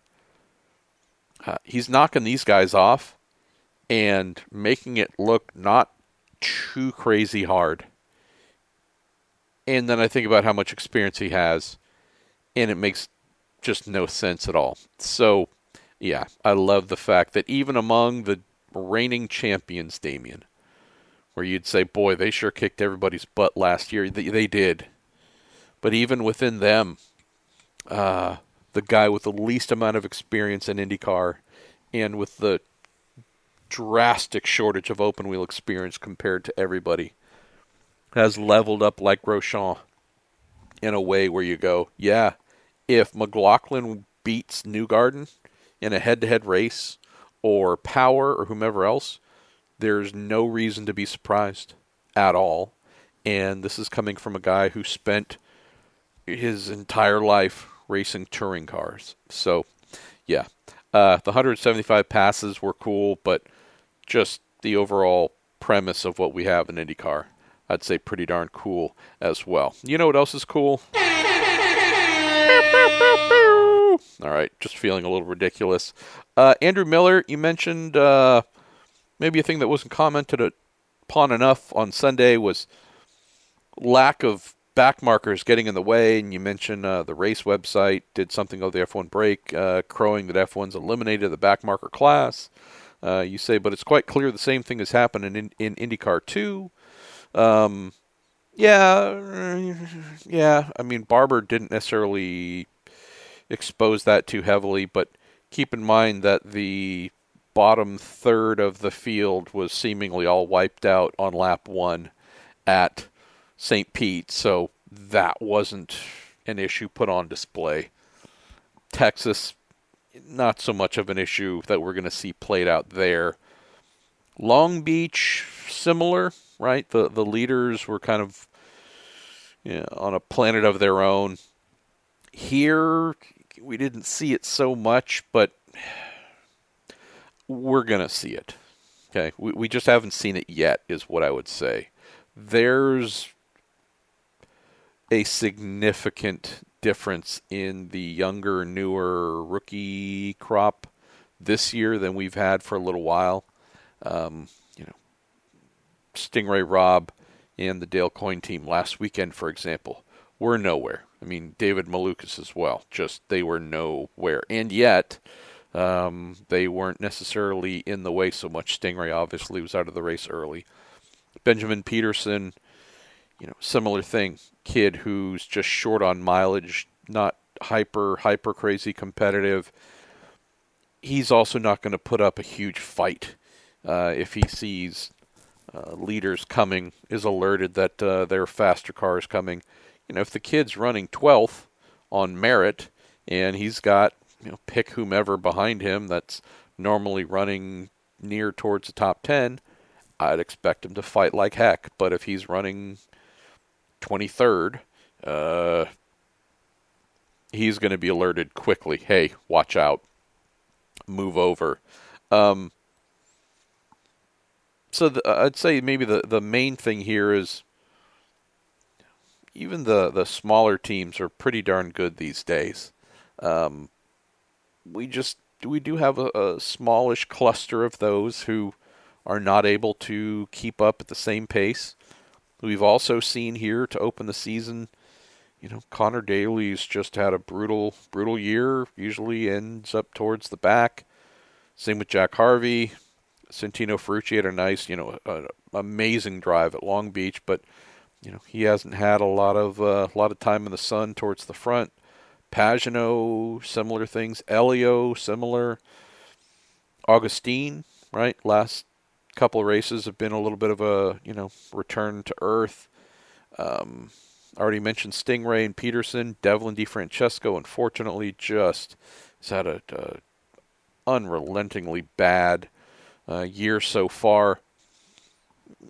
Uh, he's knocking these guys off and making it look not too crazy hard. And then I think about how much experience he has, and it makes just no sense at all. So, yeah, I love the fact that even among the reigning champions, Damien, where you'd say, boy, they sure kicked everybody's butt last year. They, they did. But even within them, uh, the guy with the least amount of experience in IndyCar and with the drastic shortage of open wheel experience compared to everybody, has leveled up like Grosjean in a way where you go, yeah, if McLaughlin beats Newgarden in a head-to-head race or Power or whomever else, there's no reason to be surprised at all. And this is coming from a guy who spent his entire life racing touring cars. So, yeah, uh, the one hundred seventy-five passes were cool, but just the overall premise of what we have in IndyCar, I'd say pretty darn cool as well. You know what else is cool? All right, just feeling a little ridiculous. Uh, Andrew Miller, you mentioned uh, maybe a thing that wasn't commented upon enough on Sunday was lack of back markers getting in the way, and you mentioned uh, the race website did something of the F one break, uh, crowing that F one's eliminated the back marker class. Uh, you say, but it's quite clear the same thing has happened in, in, in IndyCar two. Um, yeah, yeah, I mean, Barber didn't necessarily expose that too heavily, but keep in mind that the bottom third of the field was seemingly all wiped out on lap one at Saint Pete, so that wasn't an issue put on display. Texas, not so much of an issue that we're going to see played out there. Long Beach, similar, right? The the leaders were kind of, you know, on a planet of their own. Here, we didn't see it so much, but we're going to see it. Okay, we we just haven't seen it yet, is what I would say. There's a significant difference in the younger, newer rookie crop this year than we've had for a little while. Um, you know, Stingray Robb and the Dale Coyne team last weekend, for example, were nowhere. I mean, David Malukas as well. Just they were nowhere, and yet um, they weren't necessarily in the way so much. Stingray obviously was out of the race early. Benjamin Peterson, you know, similar thing. Kid who's just short on mileage, not hyper, hyper crazy competitive. He's also not going to put up a huge fight uh, if he sees uh, leaders coming, is alerted that uh, their faster car is coming. You know, if the kid's running twelfth on merit and he's got, you know, pick whomever behind him that's normally running near towards the top ten, I'd expect him to fight like heck. But if he's running twenty-third, uh, he's going to be alerted quickly. Hey, watch out. Move over. Um, so the, I'd say maybe the, the main thing here is even the, the smaller teams are pretty darn good these days. Um, we just we do have a, a smallish cluster of those who are not able to keep up at the same pace. We've also seen here to open the season, you know, Connor Daly's just had a brutal, brutal year, usually ends up towards the back. Same with Jack Harvey. Santino Ferrucci had a nice, you know, a, a amazing drive at Long Beach, but, you know, he hasn't had a lot of, uh, a lot of time in the sun towards the front. Pagenaud, similar things. Elio, similar. Augustine, right, last couple of races have been a little bit of a, you know, return to earth. Um, already mentioned Stingray and Peterson. Devlin DeFrancesco, unfortunately, just has had a, a unrelentingly bad uh, year so far.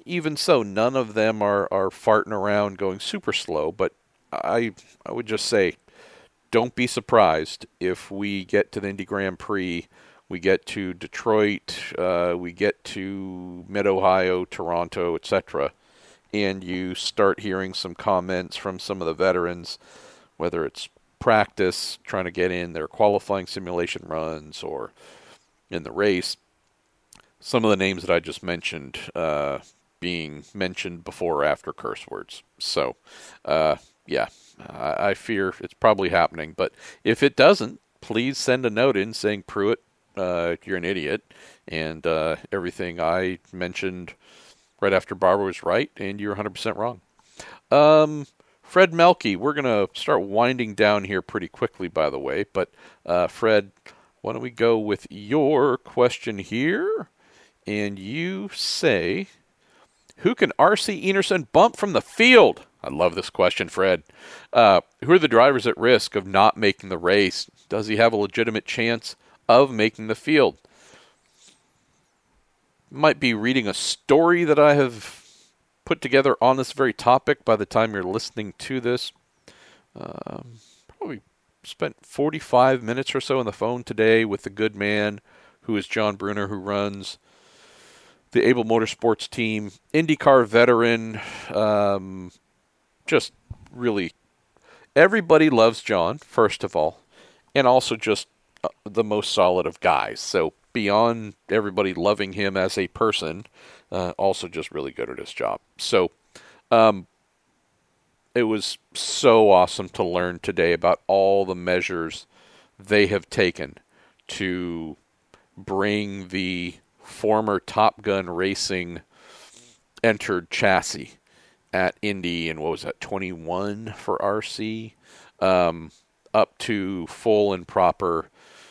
Even so, none of them are, are farting around going super slow, but I I would just say don't be surprised if we get to the Indy Grand Prix, we get to Detroit, uh, we get to Mid-Ohio, Toronto, et cetera, and you start hearing some comments from some of the veterans, whether it's practice, trying to get in their qualifying simulation runs, or in the race. Some of the names that I just mentioned uh, being mentioned before or after curse words. So, uh, yeah, I-, I fear it's probably happening. But if it doesn't, please send a note in saying, Pruitt, Uh, you're an idiot, and uh, everything I mentioned right after Barbara was right, and you're one hundred percent wrong. Um, Fred Melke, we're going to start winding down here pretty quickly, by the way, but uh, Fred Why don't we go with your question here? And you say, who can R C Enerson bump from the field? I love this question, Fred. Uh, who are the drivers at risk of not making the race? Does he have a legitimate chance of making the field? Might be reading a story that I have put together on this very topic by the time you're listening to this. Um, probably spent forty-five minutes or so on the phone today with the good man who is John Bruner, who runs the Abel Motorsports team, IndyCar veteran, um, just really, everybody loves John, first of all, and also just the most solid of guys. So beyond everybody loving him as a person, uh, also just really good at his job. So um, it was so awesome to learn today about all the measures they have taken to bring the former Top Gun Racing entered chassis at Indy, and what was that, twenty-one for R C, um, up to full and proper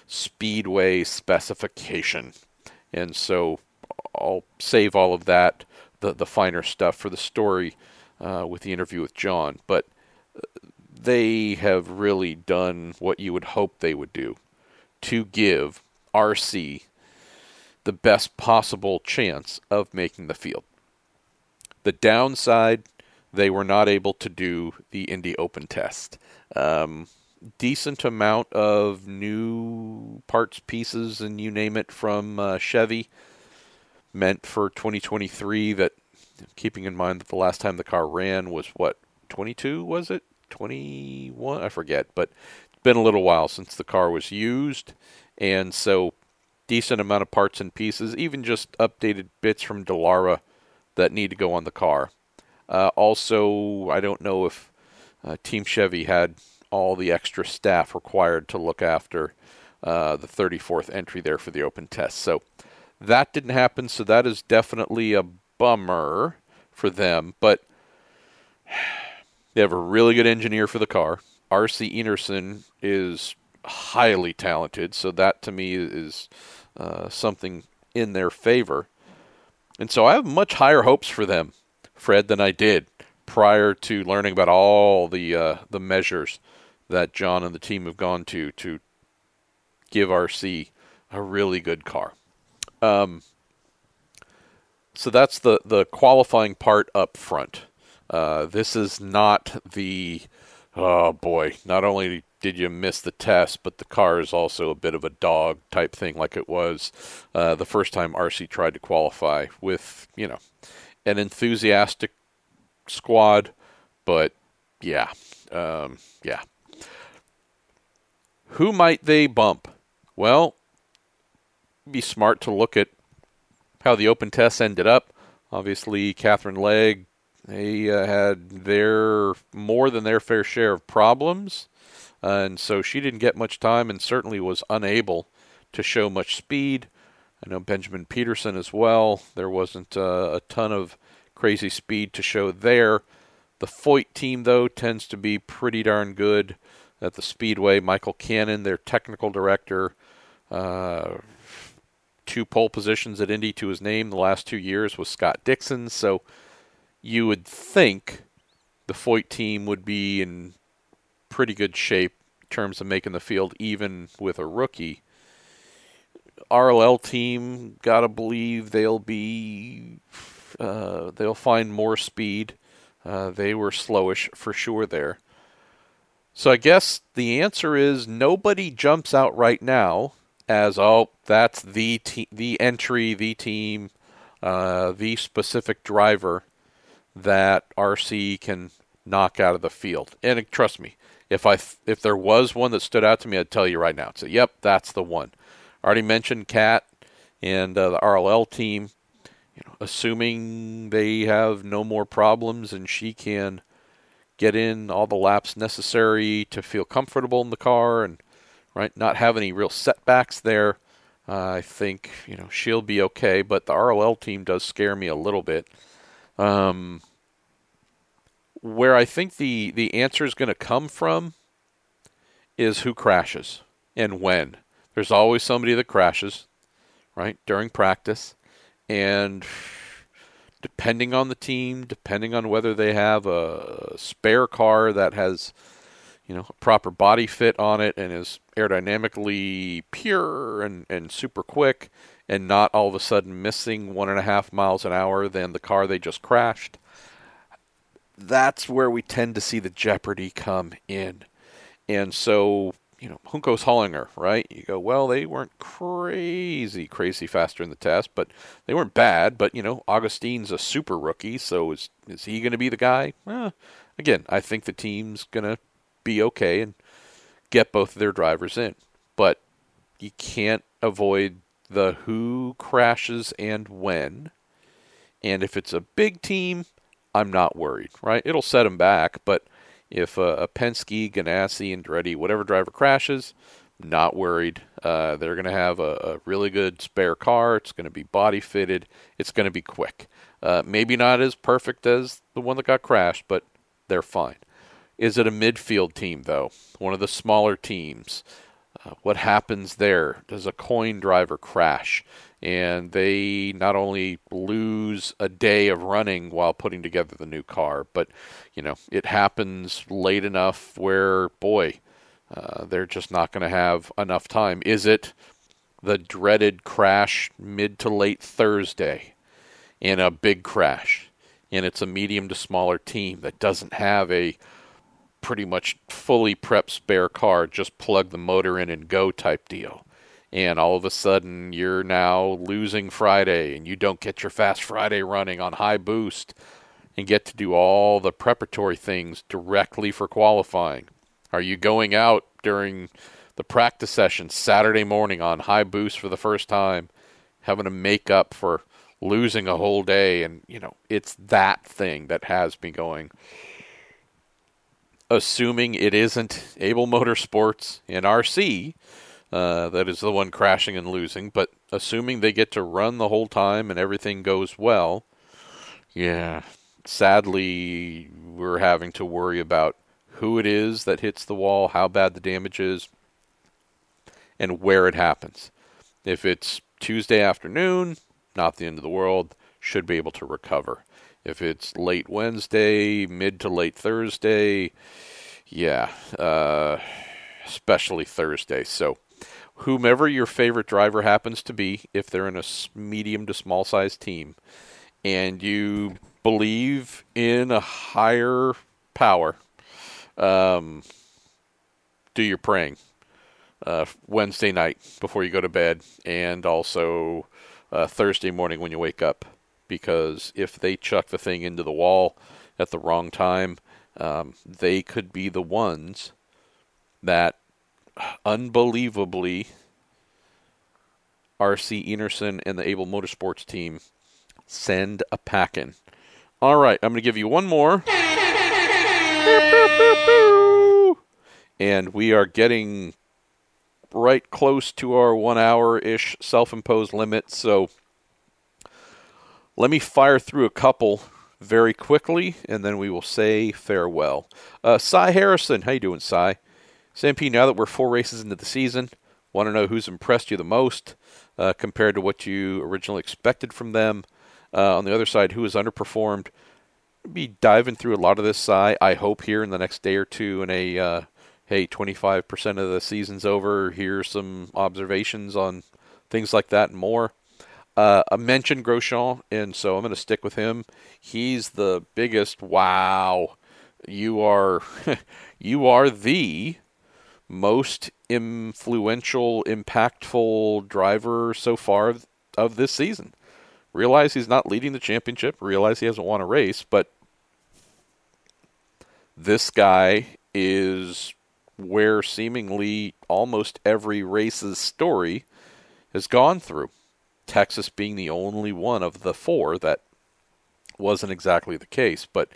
speedway specification. And so I'll save all of that, the, the finer stuff, for the story uh, with the interview with John. But they have really done what you would hope they would do to give R C the best possible chance of making the field. The downside, they were not able to do the Indy Open test. Um, decent amount of new parts, pieces, and you name it from uh, Chevy meant for twenty twenty-three, that, keeping in mind that the last time the car ran was what, twenty-two was it? twenty-one? I forget, but it's been a little while since the car was used, and so decent amount of parts and pieces, even just updated bits from Dallara that need to go on the car. Uh, also, I don't know if uh, Team Chevy had all the extra staff required to look after uh, the thirty-fourth entry there for the open test. So that didn't happen, so that is definitely a bummer for them. But they have a really good engineer for the car. R C Enerson is highly talented, so that to me is uh, something in their favor. And so I have much higher hopes for them, Fred, than I did prior to learning about all the uh, the measures that John and the team have gone to to give R C a really good car. Um, so that's the, the qualifying part up front. Uh, this is not the, oh boy, not only did you miss the test, but the car is also a bit of a dog type thing, like it was uh, the first time R C tried to qualify with, you know, an enthusiastic squad. But yeah, um, yeah. Who might they bump? Well, it'd be smart to look at how the open tests ended up. Obviously, Catherine Legg, they uh, had their more than their fair share of problems, uh, and so she didn't get much time and certainly was unable to show much speed. I know Benjamin Peterson as well. There wasn't uh, a ton of crazy speed to show there. The Foyt team, though, tends to be pretty darn good at the speedway. Michael Cannon, their technical director, uh, two pole positions at Indy to his name the last two years was Scott Dixon. So you would think the Foyt team would be in pretty good shape in terms of making the field, even with a rookie. R L L team, gotta believe they'll be uh, they'll find more speed. Uh, they were slowish for sure there. So I guess the answer is nobody jumps out right now as, oh, that's the te- the entry, the team, uh, the specific driver that R C can knock out of the field. And it, trust me, if I th- if there was one that stood out to me, I'd tell you right now. I'd say, yep, that's the one. I already mentioned Cat and uh, the R L L team. You know, assuming they have no more problems and she can get in all the laps necessary to feel comfortable in the car and right not have any real setbacks there, uh, I think you know she'll be okay. But the R L L team does scare me a little bit. Um, where I think the the answer is going to come from is who crashes and when. There's always somebody that crashes, right, during practice. And depending on the team, depending on whether they have a spare car that has, you know, a proper body fit on it and is aerodynamically pure and, and super quick and not all of a sudden missing one and a half miles an hour than the car they just crashed, that's where we tend to see the jeopardy come in. And so, you know, Junko's Hollinger, right? You go, well, they weren't crazy, crazy faster in the test, but they weren't bad. But, you know, Augustine's a super rookie, so is is he going to be the guy? Eh, again, I think the team's going to be okay and get both of their drivers in. But you can't avoid the who crashes and when. And if it's a big team, I'm not worried, right? It'll set them back, but if uh, a Penske, Ganassi, Andretti, whatever driver crashes, not worried. Uh, they're going to have a, a really good spare car. It's going to be body fitted. It's going to be quick. Uh, maybe not as perfect as the one that got crashed, but they're fine. Is it a midfield team, though? One of the smaller teams. Uh, what happens there? Does a coin driver crash? And they not only lose a day of running while putting together the new car, but, you know, it happens late enough where, boy, uh, they're just not going to have enough time. Is it the dreaded crash mid to late Thursday in a big crash? And it's a medium to smaller team that doesn't have a pretty much fully prepped spare car, just plug the motor in and go type deal. And all of a sudden, you're now losing Friday, and you don't get your Fast Friday running on high boost and get to do all the preparatory things directly for qualifying. Are you going out during the practice session Saturday morning on high boost for the first time, having to make up for losing a whole day? And, you know, it's that thing that has me going, assuming it isn't Abel Motorsports and R C, uh, that is the one crashing and losing, but assuming they get to run the whole time and everything goes well, yeah, sadly, we're having to worry about who it is that hits the wall, how bad the damage is, and where it happens. If it's Tuesday afternoon, not the end of the world, should be able to recover. If it's late Wednesday, mid to late Thursday, yeah, uh, especially Thursday. So whomever your favorite driver happens to be, if they're in a medium to small size team, and you believe in a higher power, um, do your praying uh, Wednesday night before you go to bed, and also uh, Thursday morning when you wake up. Because if they chuck the thing into the wall at the wrong time, um, they could be the ones that unbelievably R C Enerson and the Abel Motorsports team send a pack in. All right, I'm going to give you one more. And we are getting right close to our one hour-ish self-imposed limit, so let me fire through a couple very quickly, and then we will say farewell. Uh, Cy Harrison, how you doing, Cy? Sam P, now that we're four races into the season, want to know who's impressed you the most uh, compared to what you originally expected from them. Uh, on the other side, who has underperformed? I'll be diving through a lot of this, Cy, I hope, here in the next day or two in a, uh, hey, twenty-five percent of the season's over. Here's some observations on things like that and more. Uh, I mentioned Grosjean, and so I'm going to stick with him. He's the biggest, wow, you are you are the most influential, impactful driver so far of this season. Realize he's not leading the championship. Realize he hasn't won a race, but this guy is where seemingly almost every race's story has gone through. Texas being the only one of the four that wasn't exactly the case. But,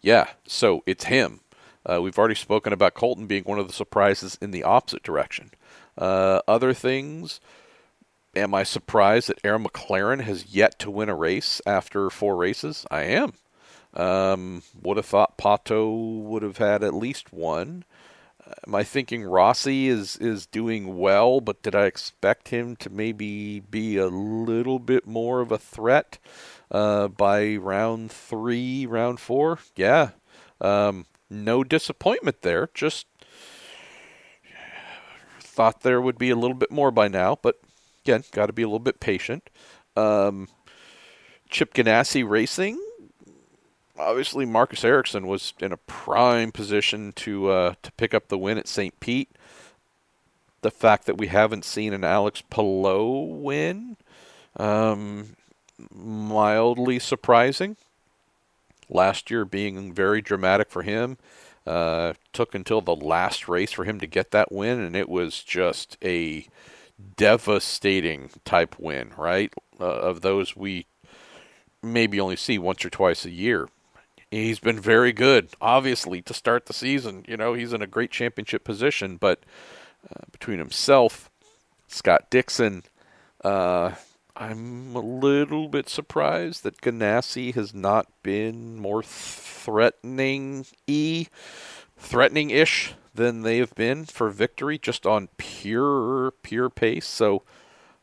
yeah, so it's him. Uh, we've already spoken about Colton being one of the surprises in the opposite direction. Uh, other things, am I surprised that Aaron McLaren has yet to win a race after four races? I am. Um, would have thought Pato would have had at least one. am I thinking Rossi is, is doing well, but did I expect him to maybe be a little bit more of a threat uh, by round three, round four? Yeah. Um, no disappointment there. Just thought there would be a little bit more by now, but again, got to be a little bit patient. Um, Chip Ganassi Racing. Obviously, Marcus Ericsson was in a prime position to uh, to pick up the win at Saint Pete. The fact that we haven't seen an Alex Palou win, um, mildly surprising. Last year being very dramatic for him. Uh, took until the last race for him to get that win, and it was just a devastating type win, right? Uh, of those we maybe only see once or twice a year. He's been very good, obviously, to start the season. You know, he's in a great championship position, but uh, between himself, Scott Dixon, uh, I'm a little bit surprised that Ganassi has not been more threatening-y, threatening-ish than they have been for victory, just on pure, pure pace. So,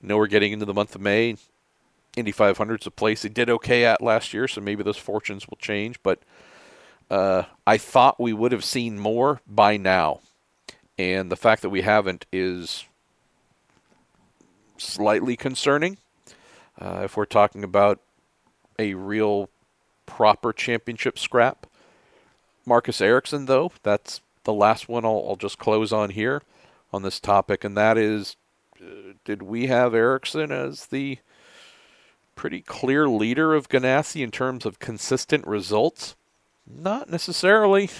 I know we're getting into the month of May. Indy five hundred's a place they did okay at last year, so maybe those fortunes will change. But uh, I thought we would have seen more by now. And the fact that we haven't is slightly concerning. Uh, if we're talking about a real proper championship scrap. Marcus Ericsson, though, that's the last one I'll, I'll just close on here on this topic. And that is, uh, did we have Ericsson as the pretty clear leader of Ganassi in terms of consistent results? Not necessarily,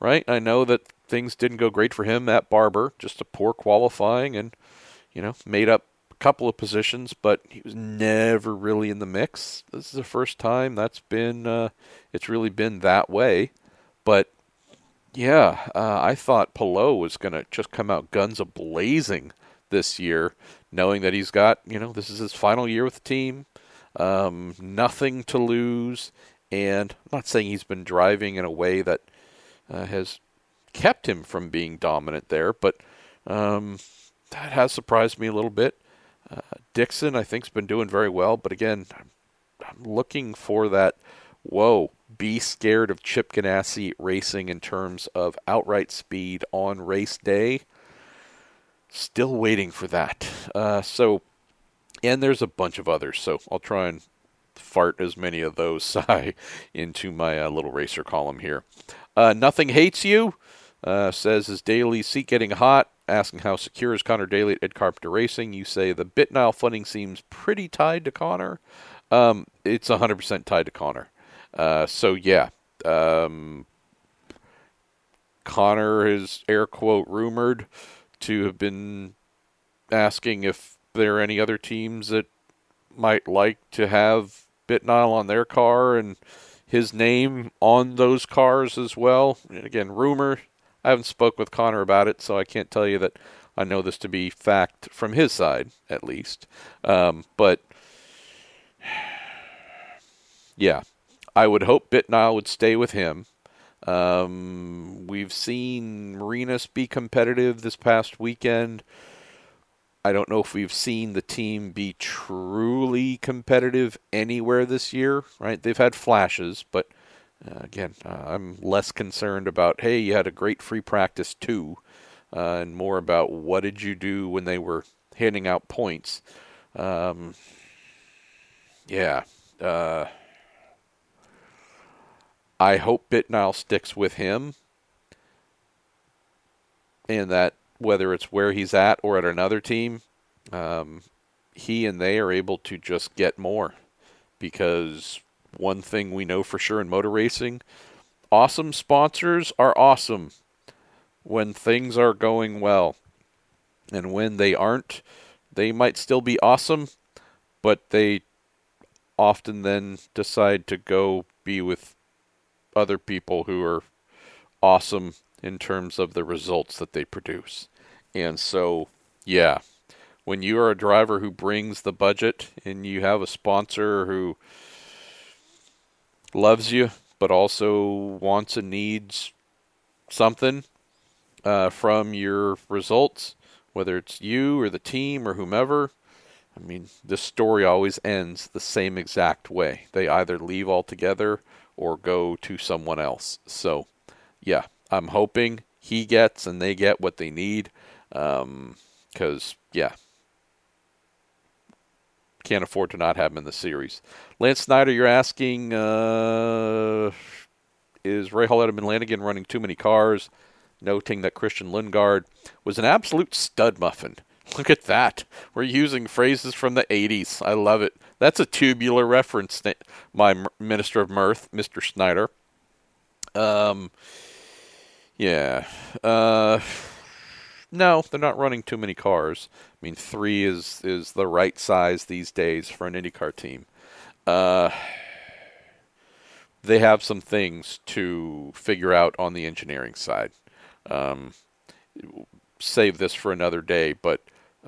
right? I know that things didn't go great for him at Barber, just a poor qualifying and, you know, made up a couple of positions, but he was never really in the mix. This is the first time that's been, uh, it's really been that way. But yeah, uh, I thought Palou was going to just come out guns a-blazing this year, knowing that he's got, you know, this is his final year with the team, um, nothing to lose, and I'm not saying he's been driving in a way that uh, has kept him from being dominant there, but um, that has surprised me a little bit. Uh, Dixon, I think, has been doing very well, but again, I'm, I'm looking for that, whoa, be scared of Chip Ganassi Racing in terms of outright speed on race day. Still waiting for that. Uh, so, and there's a bunch of others, so I'll try and fart as many of those sigh into my uh, little racer column here. Uh, Nothing Hates You uh, says, is Daly's seat getting hot? Asking how secure is Connor Daly at Ed Carpenter Racing. You say the BitNile funding seems pretty tied to Connor. Um, it's one hundred percent tied to Connor. Uh, so, yeah. Um, Connor is air quote rumored to have been asking if there are any other teams that might like to have BitNile on their car and his name on those cars as well. And again, rumor. I haven't spoke with Connor about it, so I can't tell you that I know this to be fact from his side, at least. Um, but, yeah, I would hope BitNile would stay with him. Um, we've seen Marinas be competitive this past weekend. I don't know if we've seen the team be truly competitive anywhere this year, right? They've had flashes, but uh, again, uh, I'm less concerned about, hey, you had a great free practice too, uh, and more about what did you do when they were handing out points. Um, yeah, uh, I hope BitNile sticks with him, and that whether it's where he's at or at another team, um, he and they are able to just get more, because one thing we know for sure in motor racing, awesome sponsors are awesome when things are going well, and when they aren't, they might still be awesome, but they often then decide to go be with other people who are awesome in terms of the results that they produce. And so, yeah, when you are a driver who brings the budget and you have a sponsor who loves you but also wants and needs something, uh, from your results, whether it's you or the team or whomever. I mean, this story always ends the same exact way. They either leave altogether or go to someone else. So, yeah, I'm hoping he gets and they get what they need. Um, 'cause, yeah, can't afford to not have him in the series. Lance Snyder, you're asking, uh, is Ray Hall out of Lanigan running too many cars? Noting that Christian Lundgaard was an absolute stud muffin. Look at that. We're using phrases from the eighties. I love it. That's a tubular reference, my Minister of Mirth, Mister Snyder. Um, yeah. Uh, no, they're not running too many cars. I mean, three is, is the right size these days for an IndyCar team. Uh, they have some things to figure out on the engineering side. Um, save this for another day, but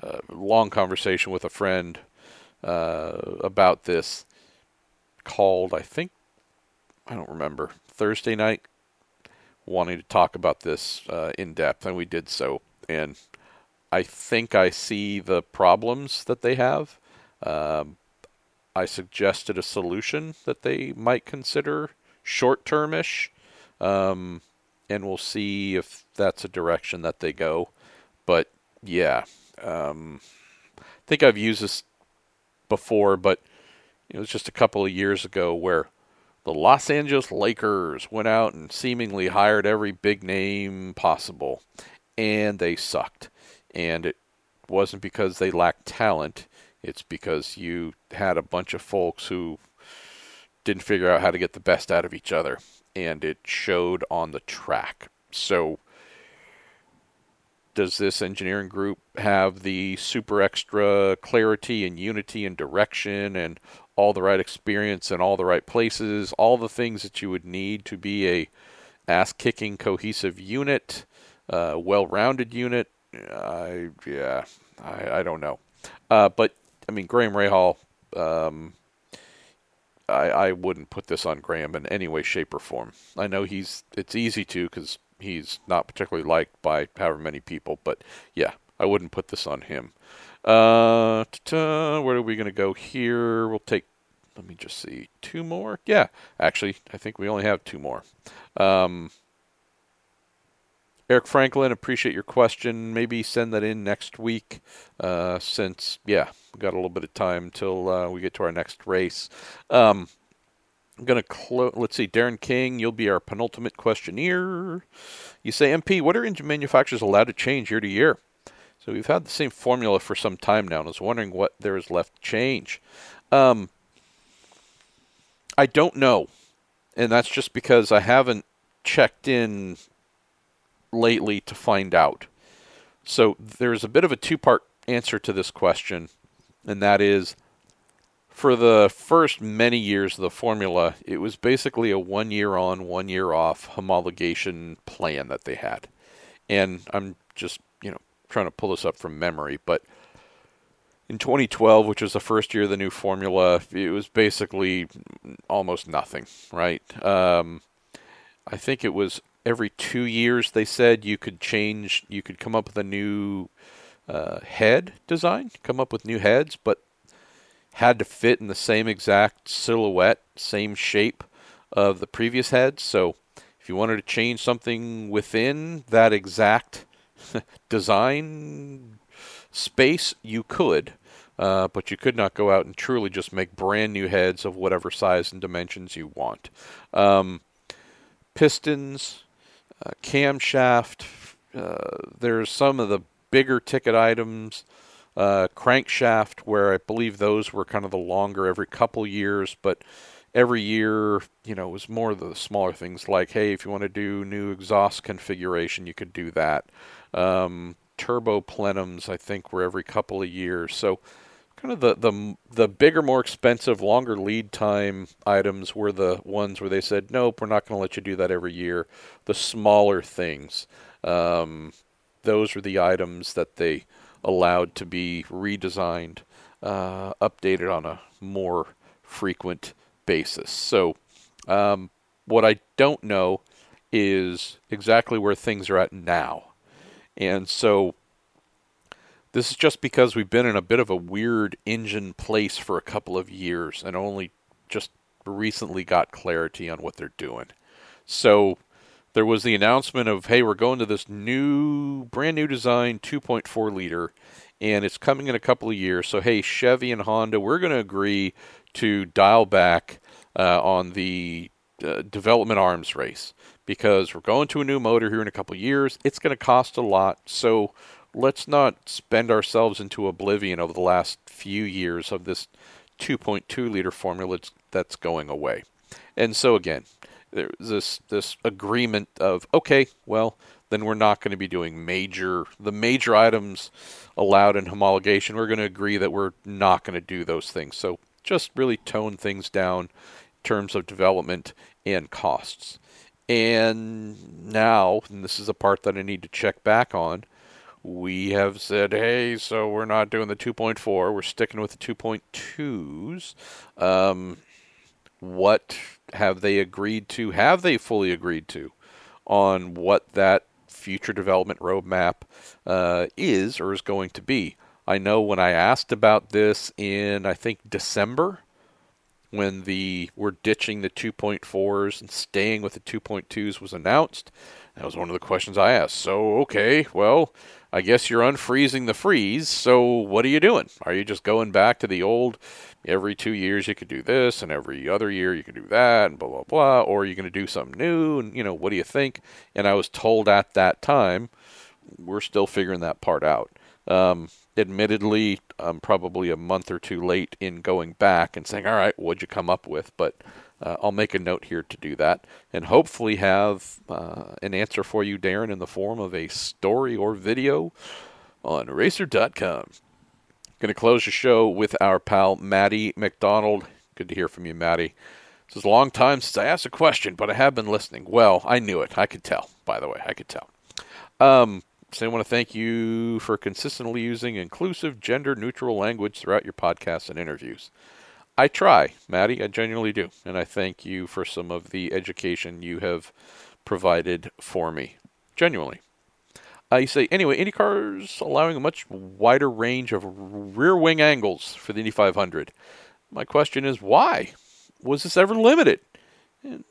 Uh, long conversation with a friend uh, about this. Called, I think, I don't remember, Thursday night, wanting to talk about this uh, in depth, and we did so. And I think I see the problems that they have. Um, I suggested a solution that they might consider short-termish, um, and we'll see if that's a direction that they go. But yeah. Um, I think I've used this before, but it was just a couple of years ago where the Los Angeles Lakers went out and seemingly hired every big name possible, and they sucked. And it wasn't because they lacked talent. It's because you had a bunch of folks who didn't figure out how to get the best out of each other, and it showed on the track. So does this engineering group have the super extra clarity and unity and direction and all the right experience and all the right places, all the things that you would need to be a ass-kicking, cohesive unit, uh, well-rounded unit? I, yeah, I, I don't know. Uh, but, I mean, Graham Rahal, um, I, I wouldn't put this on Graham in any way, shape, or form. I know he's, it's easy to because he's not particularly liked by however many people, but yeah, I wouldn't put this on him. Uh, where are we going to go here? We'll take, let me just see, two more? Yeah, actually, I think we only have two more. Um, Eric Franklin, appreciate your question. Maybe send that in next week, uh, since, yeah, we've got a little bit of time till uh, we get to our next race. Um, I'm going to close. Let's see, Darren King, you'll be our penultimate questionnaire. You say, M P, what are engine manufacturers allowed to change year to year? So we've had the same formula for some time now, and I was wondering what there is left to change. Um, I don't know, and that's just because I haven't checked in lately to find out. So there's a bit of a two-part answer to this question, and that is, for the first many years of the formula, it was basically a one-year on, one-year off homologation plan that they had. And I'm just, you know, trying to pull this up from memory, but in twenty twelve, which was the first year of the new formula, it was basically almost nothing, right? Um, I think it was every two years they said you could change, you could come up with a new uh, head design, come up with new heads, but had to fit in the same exact silhouette, same shape of the previous head. So if you wanted to change something within that exact design space, you could. Uh, but you could not go out and truly just make brand new heads of whatever size and dimensions you want. Um, pistons, uh, camshaft, uh, there's some of the bigger ticket items. Uh, crankshaft, where I believe those were kind of the longer every couple years, but every year, you know, it was more of the smaller things like, hey, if you want to do new exhaust configuration, you could do that. Um, turbo plenums, I think, were every couple of years. So kind of the, the, the bigger, more expensive, longer lead time items were the ones where they said, nope, we're not going to let you do that every year. The smaller things, um, those were the items that they allowed to be redesigned, uh, updated on a more frequent basis. So um, what I don't know is exactly where things are at now. And so this is just because we've been in a bit of a weird engine place for a couple of years and only just recently got clarity on what they're doing. So there was the announcement of, hey, we're going to this new, brand new design, two point four liter, and it's coming in a couple of years. So, hey, Chevy and Honda, we're going to agree to dial back uh, on the uh, development arms race because we're going to a new motor here in a couple of years. It's going to cost a lot, so let's not spend ourselves into oblivion over the last few years of this two point two liter formula that's going away. And so, again, there's this this agreement of, okay, well, then we're not going to be doing major, the major items allowed in homologation. We're going to agree that we're not going to do those things. So just really tone things down in terms of development and costs. And now, and this is a part that I need to check back on, we have said, hey, so we're not doing the two point four. We're sticking with the two point twos. Um, what have they agreed to? Have they fully agreed to on what that future development roadmap uh, is or is going to be? I know when I asked about this in, I think, December, when the we're ditching the two point fours and staying with the two point twos was announced, that was one of the questions I asked. So, okay, well, I guess you're unfreezing the freeze, so what are you doing? Are you just going back to the old, every two years you could do this, and every other year you could do that, and blah, blah, blah, or are you going to do something new, and, you know, what do you think? And I was told at that time, we're still figuring that part out. Um, admittedly, I'm probably a month or two late in going back and saying, all right, what'd you come up with? But uh, I'll make a note here to do that and hopefully have uh, an answer for you, Darren, in the form of a story or video on racer dot com. Going to close the show with our pal, Maddie McDonald. Good to hear from you, Maddie. This is a long time since I asked a question, but I have been listening. Well, I knew it. I could tell, by the way. I could tell. Um... So I want to thank you for consistently using inclusive, gender-neutral language throughout your podcasts and interviews. I try, Maddie. I genuinely do. And I thank you for some of the education you have provided for me. Genuinely. Uh, you say, anyway, IndyCar's allowing a much wider range of rear wing angles for the Indy five hundred. My question is, why? Was this ever limited? And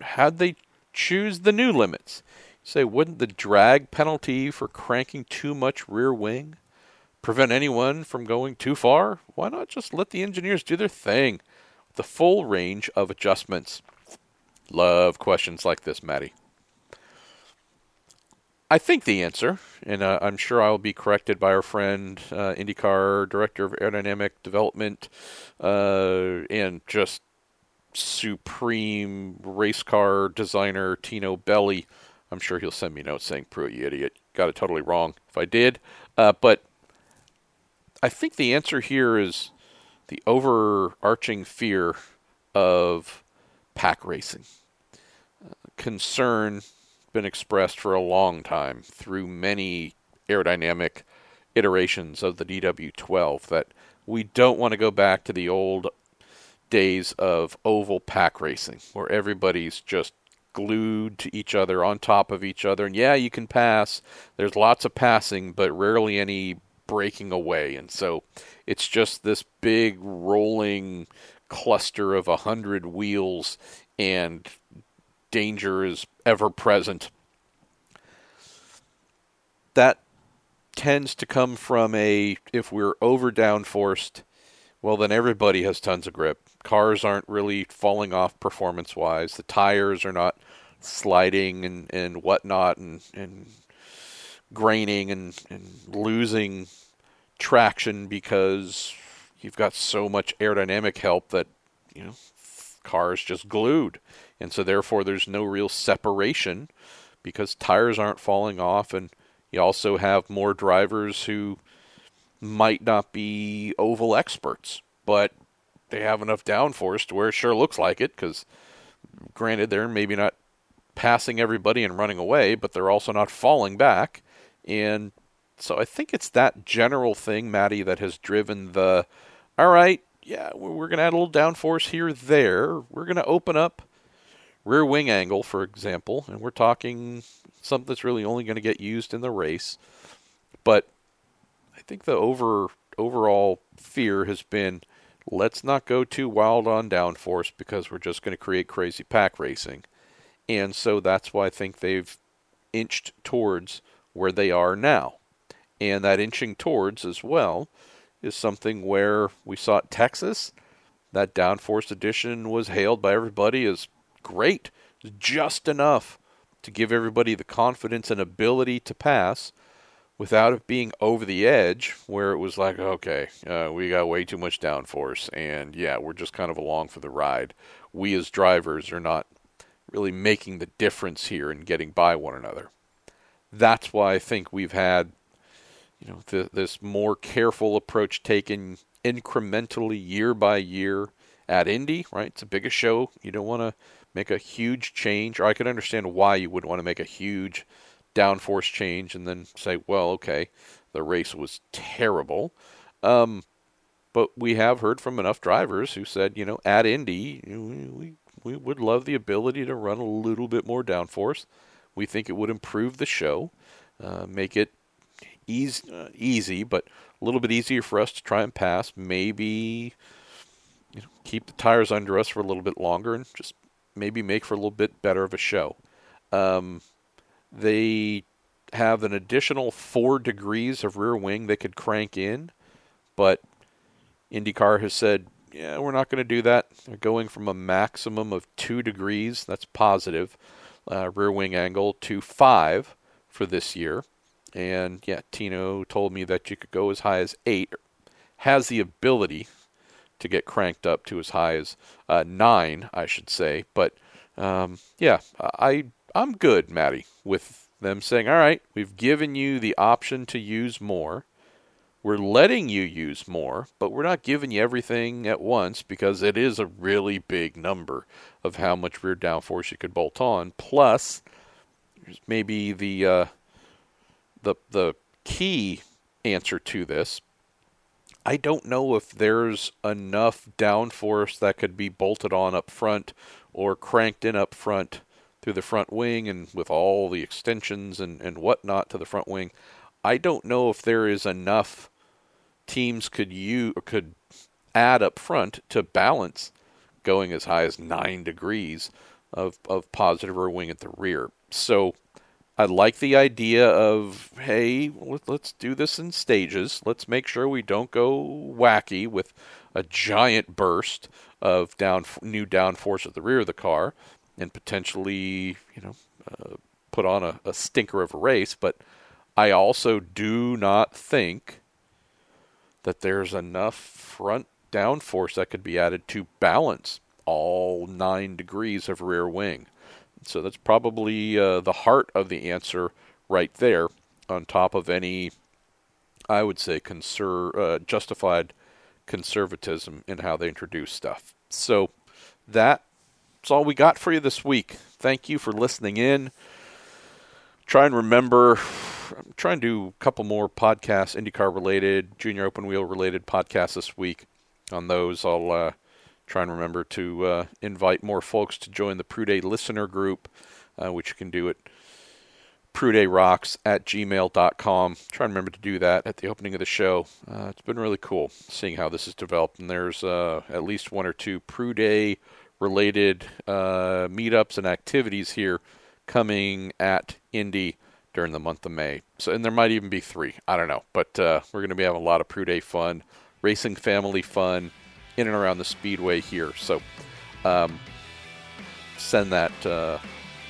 how'd they choose the new limits? Say, wouldn't the drag penalty for cranking too much rear wing prevent anyone from going too far? Why not just let the engineers do their thing? The full range of adjustments. Love questions like this, Maddie. I think the answer, and uh, I'm sure I'll be corrected by our friend, uh, IndyCar Director of Aerodynamic Development, uh, and just supreme race car designer Tino Belli. I'm sure he'll send me notes saying, Pruitt, you idiot. Got it totally wrong if I did. Uh, but I think the answer here is the overarching fear of pack racing. Uh, concern been expressed for a long time through many aerodynamic iterations of the D W twelve that we don't want to go back to the old days of oval pack racing where everybody's just glued to each other, on top of each other. And yeah, you can pass. There's lots of passing, but rarely any breaking away. And so it's just this big rolling cluster of a hundred wheels, and danger is ever present. That tends to come from a, if we're over downforced, well, then everybody has tons of grip. Cars aren't really falling off performance-wise. The tires are not sliding and, and whatnot and, and graining and, and losing traction because you've got so much aerodynamic help that, you know, cars just glued. And so, therefore, there's no real separation because tires aren't falling off. And you also have more drivers who might not be oval experts, but they have enough downforce to where it sure looks like it, because granted, they're maybe not passing everybody and running away, but they're also not falling back. And so I think it's that general thing, Maddie, that has driven the, all right, yeah, we're going to add a little downforce here, there. We're going to open up rear wing angle, for example, and we're talking something that's really only going to get used in the race. But I think the over overall fear has been, let's not go too wild on downforce because we're just going to create crazy pack racing. And so that's why I think they've inched towards where they are now. And that inching towards as well is something where we saw at Texas. That downforce addition was hailed by everybody as great, just enough to give everybody the confidence and ability to pass without it being over the edge where it was like, okay, uh, we got way too much downforce, and yeah, we're just kind of along for the ride. We as drivers are not really making the difference here and getting by one another. That's why I think we've had, you know, th- this more careful approach taken incrementally year by year at Indy, right? It's the biggest show. You don't want to make a huge change, or I could understand why you would want to make a huge downforce change and then say, well, okay, the race was terrible. Um, but we have heard from enough drivers who said, you know, at Indy, we, we would love the ability to run a little bit more downforce. We think it would improve the show, uh, make it easy, uh, easy, but a little bit easier for us to try and pass. Maybe, you know, keep the tires under us for a little bit longer and just maybe make for a little bit better of a show. Um, they have an additional four degrees of rear wing they could crank in, but IndyCar has said, yeah, we're not going to do that. They're going from a maximum of two degrees, that's positive, uh, rear wing angle, to five for this year. And yeah, Tino told me that you could go as high as eight, has the ability to get cranked up to as high as uh, nine, I should say. But um, yeah, I I'm good, Matty, with them saying, all right, we've given you the option to use more. We're letting you use more, but we're not giving you everything at once because it is a really big number of how much rear downforce you could bolt on. Plus, there's maybe the uh, the the key answer to this. I don't know if there's enough downforce that could be bolted on up front or cranked in up front through the front wing and with all the extensions and, and whatnot to the front wing. I don't know if there is enough teams could you could add up front to balance going as high as nine degrees of, of positive rear wing at the rear. So I like the idea of, hey, let's do this in stages. Let's make sure we don't go wacky with a giant burst of down new downforce at the rear of the car and potentially, you know, uh, put on a, a stinker of a race. But I also do not think that there's enough front downforce that could be added to balance all nine degrees of rear wing. So that's probably uh, the heart of the answer right there, on top of any, I would say, conser- uh, justified conservatism in how they introduce stuff. So that's all we got for you this week. Thank you for listening in. Try and remember, I'm trying to do a couple more podcasts, IndyCar-related, Junior Open Wheel-related podcasts this week. On those, I'll... Uh, Try and remember to uh, invite more folks to join the Prude listener group, uh, which you can do at pruderocks at gmail dot com. Try and remember to do that at the opening of the show. Uh, it's been really cool seeing how this has developed, and there's uh, at least one or two Prude-related uh, meetups and activities here coming at Indy during the month of May. So, and there might even be three. I don't know. But uh, we're going to be having a lot of Prude fun, racing family fun, in and around the speedway here. So um, send that uh,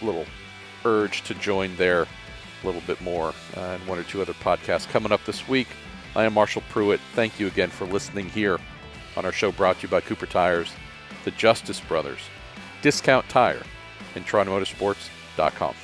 little urge to join there a little bit more, uh, and one or two other podcasts coming up this week. I am Marshall Pruitt. Thank you again for listening here on our show, brought to you by Cooper Tires, the Justice Brothers, Discount Tire, and Toronto Motorsports dot com.